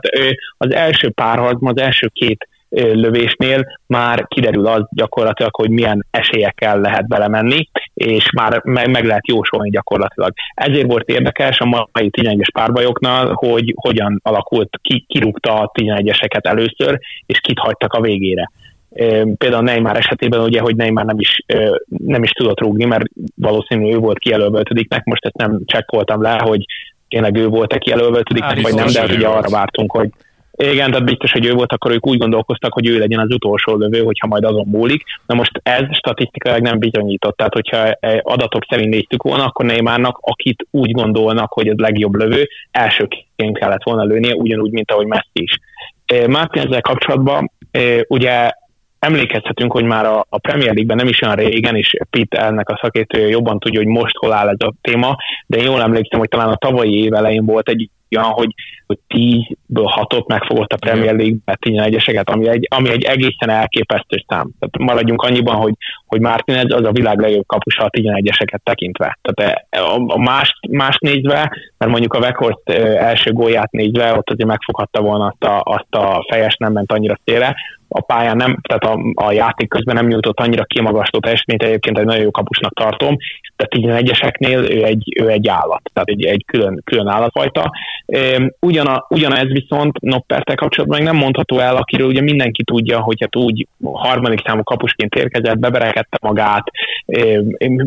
az első párharcban, az első két lövésnél már kiderül az gyakorlatilag, hogy milyen esélyekkel lehet belemenni, és már meg lehet jósolni gyakorlatilag. Ezért volt érdekes a mai tizenegyes párbajoknál, hogy hogyan alakult, ki, ki rúgta a tizenegyeseket először, és kit hagytak a végére. Például Neymar esetében ugye, hogy Neymar nem is, nem is tudott rúgni, mert valószínűleg ő volt kijelölve ötödiknek, most ezt nem csekkoltam le, hogy tényleg ő volt-e kijelölve ötödiknek, vagy nem, de ugye arra vártunk, hogy igen, tehát biztos, hogy ő volt, akkor ők úgy gondolkoztak, hogy ő legyen az utolsó lövő, hogyha majd azon múlik. Na most ez statisztikailag nem bizonyított, tehát hogyha adatok szerint néztük volna, akkor Neymarnak, akit úgy gondolnak, hogy az legjobb lövő, elsőként kellett volna lőnie, ugyanúgy, mint ahogy Messi is. Martínezzel kapcsolatban ugye emlékezhetünk, hogy már a, a Premier League-ben nem is olyan régen, és Pete ennek a szakértője jobban tudja, hogy most hol áll ez a téma, de én jól emlékszem, hogy talán a tavalyi év elején volt egy olyan, hogy, hogy tízből hatot megfogott a Premier League-ben tizenegyeseket, ami egy, ami egy egészen elképesztő szám. Tehát maradjunk annyiban, hogy, hogy Martínez az a világ legjobb kapusa a tizenegyeseket tekintve. Tehát a más, más nézve, mert mondjuk a Weghorst első gólját nézve, ott azért megfoghatta volna azt a, azt a fejes, nem ment annyira szélre, a pályán nem, tehát a, a játék közben nem nyújtott annyira kimagasló teljesítményt, egyébként egy nagyon jó kapusnak tartom, de tizenegyeseknél ő egy, ő egy állat, tehát egy, egy külön, külön állatfajta. Ugyana, ugyanez viszont Nopperttel kapcsolatban még nem mondható el, akiről ugye mindenki tudja, hogy hát úgy harmadik számú kapusként érkezett, beberekedte magát,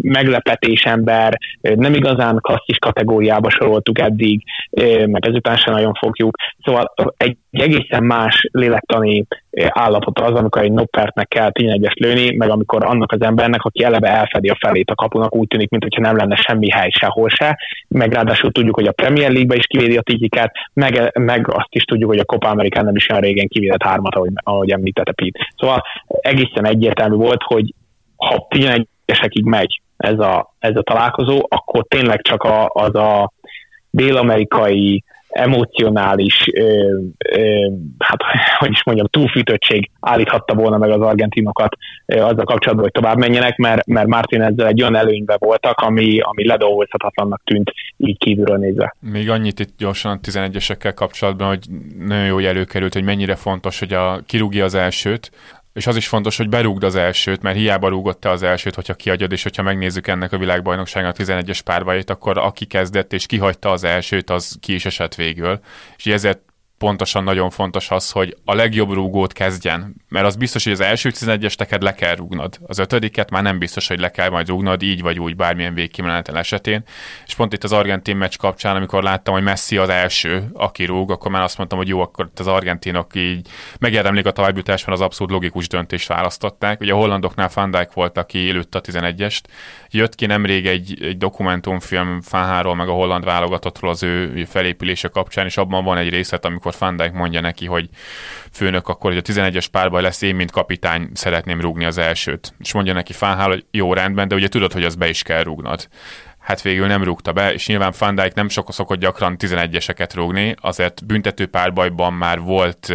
meglepetés ember, nem igazán klasszis kategóriába soroltuk eddig, meg ezután sem nagyon fogjuk. Szóval egy egészen más lélektani állapota az, amikor egy Noppertnek kell tényleges lőni, meg amikor annak az embernek, aki eleve elfedi a felét a kapunak, úgy tűnik, mintha nem lenne semmi hely sehol se, meg ráadásul tudjuk, hogy a Premier League-ben is kivédi a tikikát, meg, meg azt is tudjuk, hogy a Copa Americán nem is olyan régen kivédett hármat, ahogy, ahogy említette Pete. Szóval egészen egyértelmű volt, hogy ha ténylegesekig megy ez a, ez a találkozó, akkor tényleg csak a, az a dél-amerikai emocionális, ö, ö, hát hogy is mondjam, túlfűtöttség állíthatta volna meg az argentinokat ö, azzal kapcsolatban, hogy tovább menjenek, mert, mert Martínezzel egy olyan előnyben voltak, ami, ami ledolgozhatatlannak tűnt így kívülről nézve. Még annyit itt gyorsan a tizenegyesekkel kapcsolatban, hogy nagyon jó előkerült, hogy mennyire fontos, hogy a kirúgja az elsőt, és az is fontos, hogy berúgd az elsőt, mert hiába rúgott te az elsőt, hogyha kiadjad, és hogyha megnézzük ennek a világbajnokságnak a tizenegyes párbajait, akkor aki kezdett és kihagyta az elsőt, az ki is esett végül. És ezért pontosan nagyon fontos az, hogy a legjobb rúgót kezdjen, mert az biztos, hogy az első tizenegyes neked le kell rúgnod. Az ötödiket már nem biztos, hogy le kell majd rúgnod, így vagy úgy, bármilyen végkimenetel esetén. És pont itt az argentin meccs kapcsán, amikor láttam, hogy Messi az első, aki rúg, akkor már azt mondtam, hogy jó, akkor az argentinok így megérdemlik a továbbjutást, mert az abszolút logikus döntést választották. Ugye a hollandoknál Van Dijk volt, aki lőtt a tizenegyest. Jött ki nemrég egy, egy dokumentumfilm Fánháról, meg a holland válogatottról az ő felépülése kapcsán, és abban van egy részlet, amikor Van Dijk mondja neki, hogy főnök, akkor, hogy a tizenegyes párbaj lesz, én mint kapitány szeretném rúgni az elsőt. És mondja neki Van Gaal, hogy jó, rendben, de ugye tudod, hogy az be is kell rúgnod. Hát végül nem rúgta be, és nyilván Van Dijk nem sok szokott gyakran tizenegyeseket rúgni, azért büntető párbajban már volt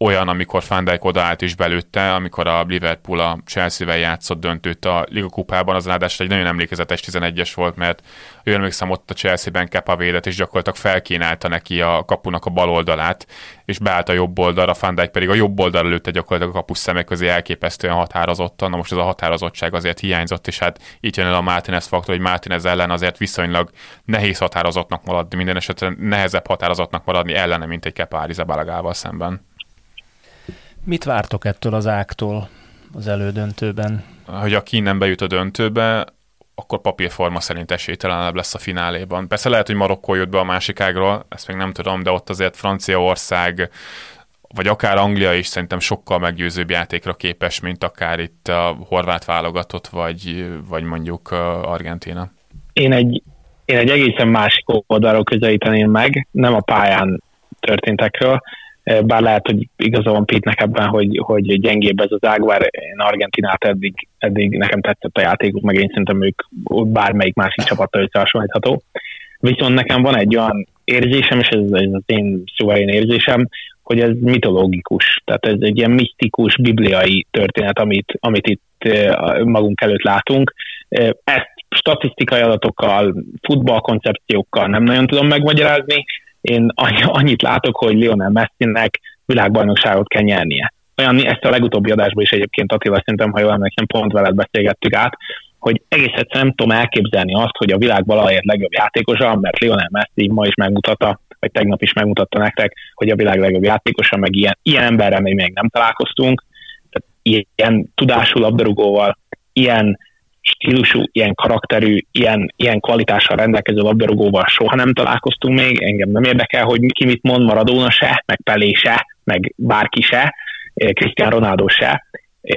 olyan, amikor Van Dijk odaállt és belőtte, amikor a Liverpool a Chelsea-vel játszott döntőt a Liga kupában, az ráadásul egy nagyon emlékezetes tizenegyes volt, mert ő emlékszem ott a Chelsea-ben Kepa védett, és gyakorlatilag felkínálta neki a kapunak a bal oldalát, és beállt a jobb oldalra, Van Dijk pedig a jobb oldalra lőtte gyakorlatilag a kapus szemek közé elképesztően határozottan, na most ez a határozottság azért hiányzott, és hát itt jön el a Martínez faktor, hogy Martínez ellen azért viszonylag nehéz határozottnak maradni, minden esetre nehezebb határozottnak maradni ellene, mint egy Kepa Arrizabálagával szemben. Mit vártok ettől az ágtól az elődöntőben? Hogy aki innen bejut a döntőbe, akkor papírforma szerint esélytelenebb lesz a fináléban. Persze lehet, hogy Marokkó jött be a másik ágról, ezt még nem tudom, de ott azért Franciaország, vagy akár Anglia is szerintem sokkal meggyőzőbb játékra képes, mint akár itt a horvát válogatott, vagy, vagy mondjuk Argentína. Én egy, én egy egészen másik oldalról közelíteném meg, nem a pályán történtekről, bár lehet, hogy igaza van Pete-nek ebben, hogy, hogy gyengébb ez az ág, bár én Argentinát eddig, eddig nekem tetszett a játékuk, meg én szerintem ők bármelyik másik csapattal összehasonlítható. Viszont nekem van egy olyan érzésem, és ez, ez az én szuverén érzésem, hogy ez mitológikus. Tehát ez egy ilyen misztikus, bibliai történet, amit, amit itt magunk előtt látunk. Ezt statisztikai adatokkal, futballkoncepciókkal nem nagyon tudom megmagyarázni. Én annyit látok, hogy Lionel Messi-nek világbajnokságot kell nyernie. Olyan, ezt a legutóbbi adásban is egyébként Attila, szerintem, ha jól emlékszem, pont veled beszélgettük át, hogy egész egyszerűen nem tudom elképzelni azt, hogy a világ valaért legjobb játékosa, mert Lionel Messi ma is megmutatta, vagy tegnap is megmutatta nektek, hogy a világ legjobb játékosa, meg ilyen, ilyen emberrel még, még nem találkoztunk, tehát ilyen tudású labdarúgóval, ilyen stílusú, ilyen karakterű, ilyen, ilyen kvalitással rendelkező labdarúgóval soha nem találkoztunk még, engem nem érdekel, hogy ki mit mond, Maradona se, meg Pelé se, meg bárki se, Krisztián Ronaldo se.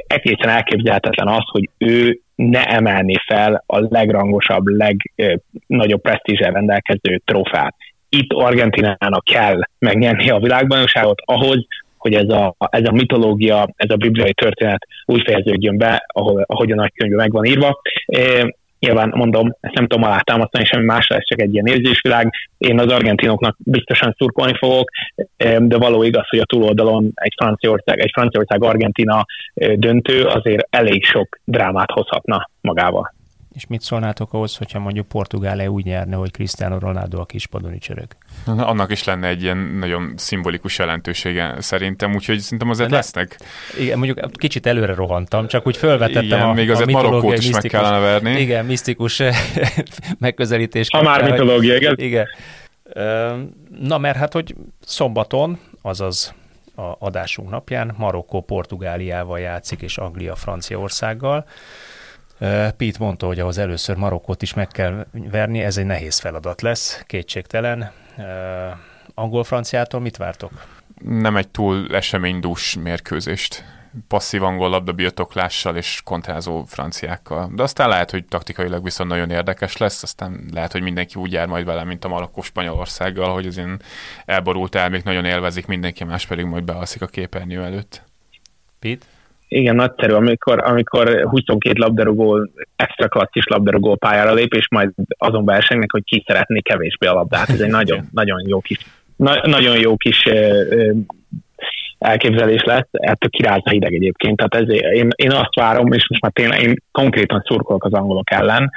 Egészen elképzelhetetlen az, hogy ő ne emelné fel a legrangosabb, legnagyobb presztízsel rendelkező trófát. Itt Argentinának kell megnyerni a világbajnokságot ahhoz, hogy ez a, ez a mitológia, ez a bibliai történet úgy fejeződjön be, ahol, ahogy a nagykönyvben meg van írva. É, nyilván mondom, ezt nem tudom alátámasztani semmi másra, ez csak egy ilyen érzésvilág. Én az argentinoknak biztosan szurkolni fogok, de való igaz, hogy a túloldalon egy Franciaország, egy Franciaország-Argentina döntő azért elég sok drámát hozhatna magával. És mit szólnátok ahhoz, hogyha mondjuk Portugália úgy nyerne, hogy Cristiano Ronaldo a kispadon ücsörög? Annak is lenne egy ilyen nagyon szimbolikus jelentősége szerintem, úgyhogy szerintem azért de, lesznek. Igen, mondjuk kicsit előre rohantam, csak úgy fölvetettem igen, a, még a mitológiai, Marokkót is misztikus, meg kellene verni. Igen, misztikus megközelítés. Ha már mitológia, igen. igen. Na mert hát, hogy szombaton, azaz a adásunk napján Marokkó Portugáliával játszik, és Anglia Franciaországgal. Pete mondta, hogy ahhoz először Marokkót is meg kell verni, ez egy nehéz feladat lesz, kétségtelen. Angol-franciától mit vártok? nem egy túl eseménydús mérkőzést. Passzív angol labdabirtoklással és kontrázó franciákkal. De aztán lehet, hogy taktikailag viszont nagyon érdekes lesz, aztán lehet, hogy mindenki úgy jár majd vele, mint a Marokkó Spanyolországgal, hogy az ilyen elborult elmék nagyon élvezik, mindenki más pedig majd bealszik a képernyő előtt. Pít? Igen, nagyszerű, amikor, amikor huszonkét labdarúgó, extra klasszis labdarúgó pályára lép, és majd azon versenynek, hogy ki szeretné kevésbé a labdát. Ez egy nagyon, nagyon jó kis, na, nagyon jó kis ö, ö, elképzelés lett, ettől királt a hideg egyébként. Tehát ez, én, én azt várom, és most már tényleg én konkrétan szurkolok az angolok ellen,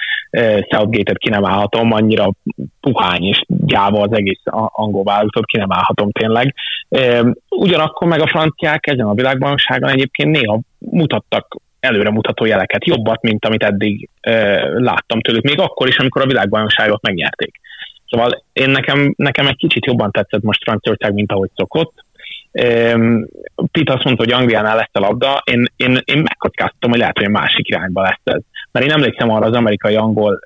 Southgate-et ki nem állhatom, annyira puhány és gyáva az egész angol válogatott, ki nem állhatom tényleg. Ugyanakkor meg a franciák ezen a világbajnokságon egyébként néha mutattak előremutató jeleket, jobbat, mint amit eddig láttam tőlük, még akkor is, amikor a világbajnokságot megnyerték. Szóval én nekem, nekem egy kicsit jobban tetszett most Franciaország, mint ahogy szokott. Pit azt mondta, hogy Angliánál lesz a labda, én, én, én megkockáztam, hogy lehet, hogy másik irányba lesz ez. Mert én emlékszem arra az amerikai-angol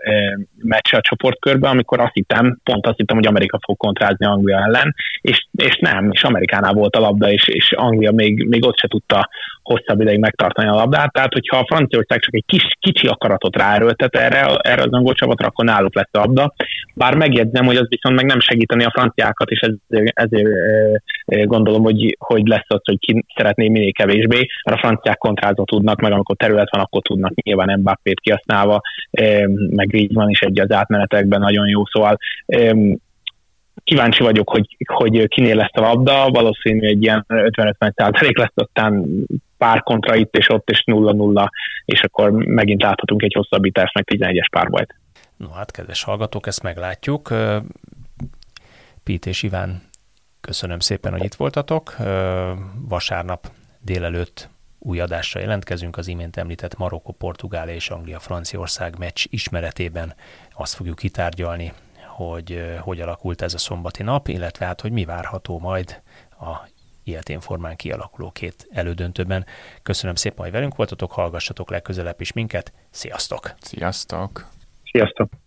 meccse a csoportkörben, amikor azt hittem, pont azt hittem, hogy Amerika fog kontrázni Anglia ellen, és, és nem, és Amerikánál volt a labda, és, és Anglia még, még ott se tudta hosszabb ideig megtartani a labdát, tehát hogyha a Franciaország csak egy kis, kicsi akaratot ráerőltet erre, erre az angol csapatra, akkor náluk lesz a labda. Bár megjegyzem, hogy az viszont meg nem segíteni a franciákat, és ezért, ezért gondolom, hogy, hogy lesz az, hogy ki szeretné minél kevésbé, mert a franciák kontrázó tudnak, meg amikor terület van, akkor tudnak nyilván Mbappét kihasználva, meg így van is egy az átmenetekben nagyon jó, szóval kíváncsi vagyok, hogy, hogy kinél lesz a labda, valószínű egy ilyen ötven-ötven százalék lesz, aztán pár kontra itt és ott, és nulla-nulla, és akkor megint láthatunk egy hosszabbítást, meg tizenegyes párbajt. No hát, kedves hallgatók, ezt meglátjuk. Pít és Iván, köszönöm szépen, hogy itt voltatok. Vasárnap délelőtt új adásra jelentkezünk, az imént említett Marokko, Portugália és Anglia-Franciaország meccs ismeretében azt fogjuk kitárgyalni, hogy hogy alakult ez a szombati nap, illetve hát, hogy mi várható majd a ilyetén formán kialakuló két elődöntőben. Köszönöm szépen, hogy velünk voltatok, hallgassatok legközelebb is minket. Sziasztok! Sziasztok! Sziasztok!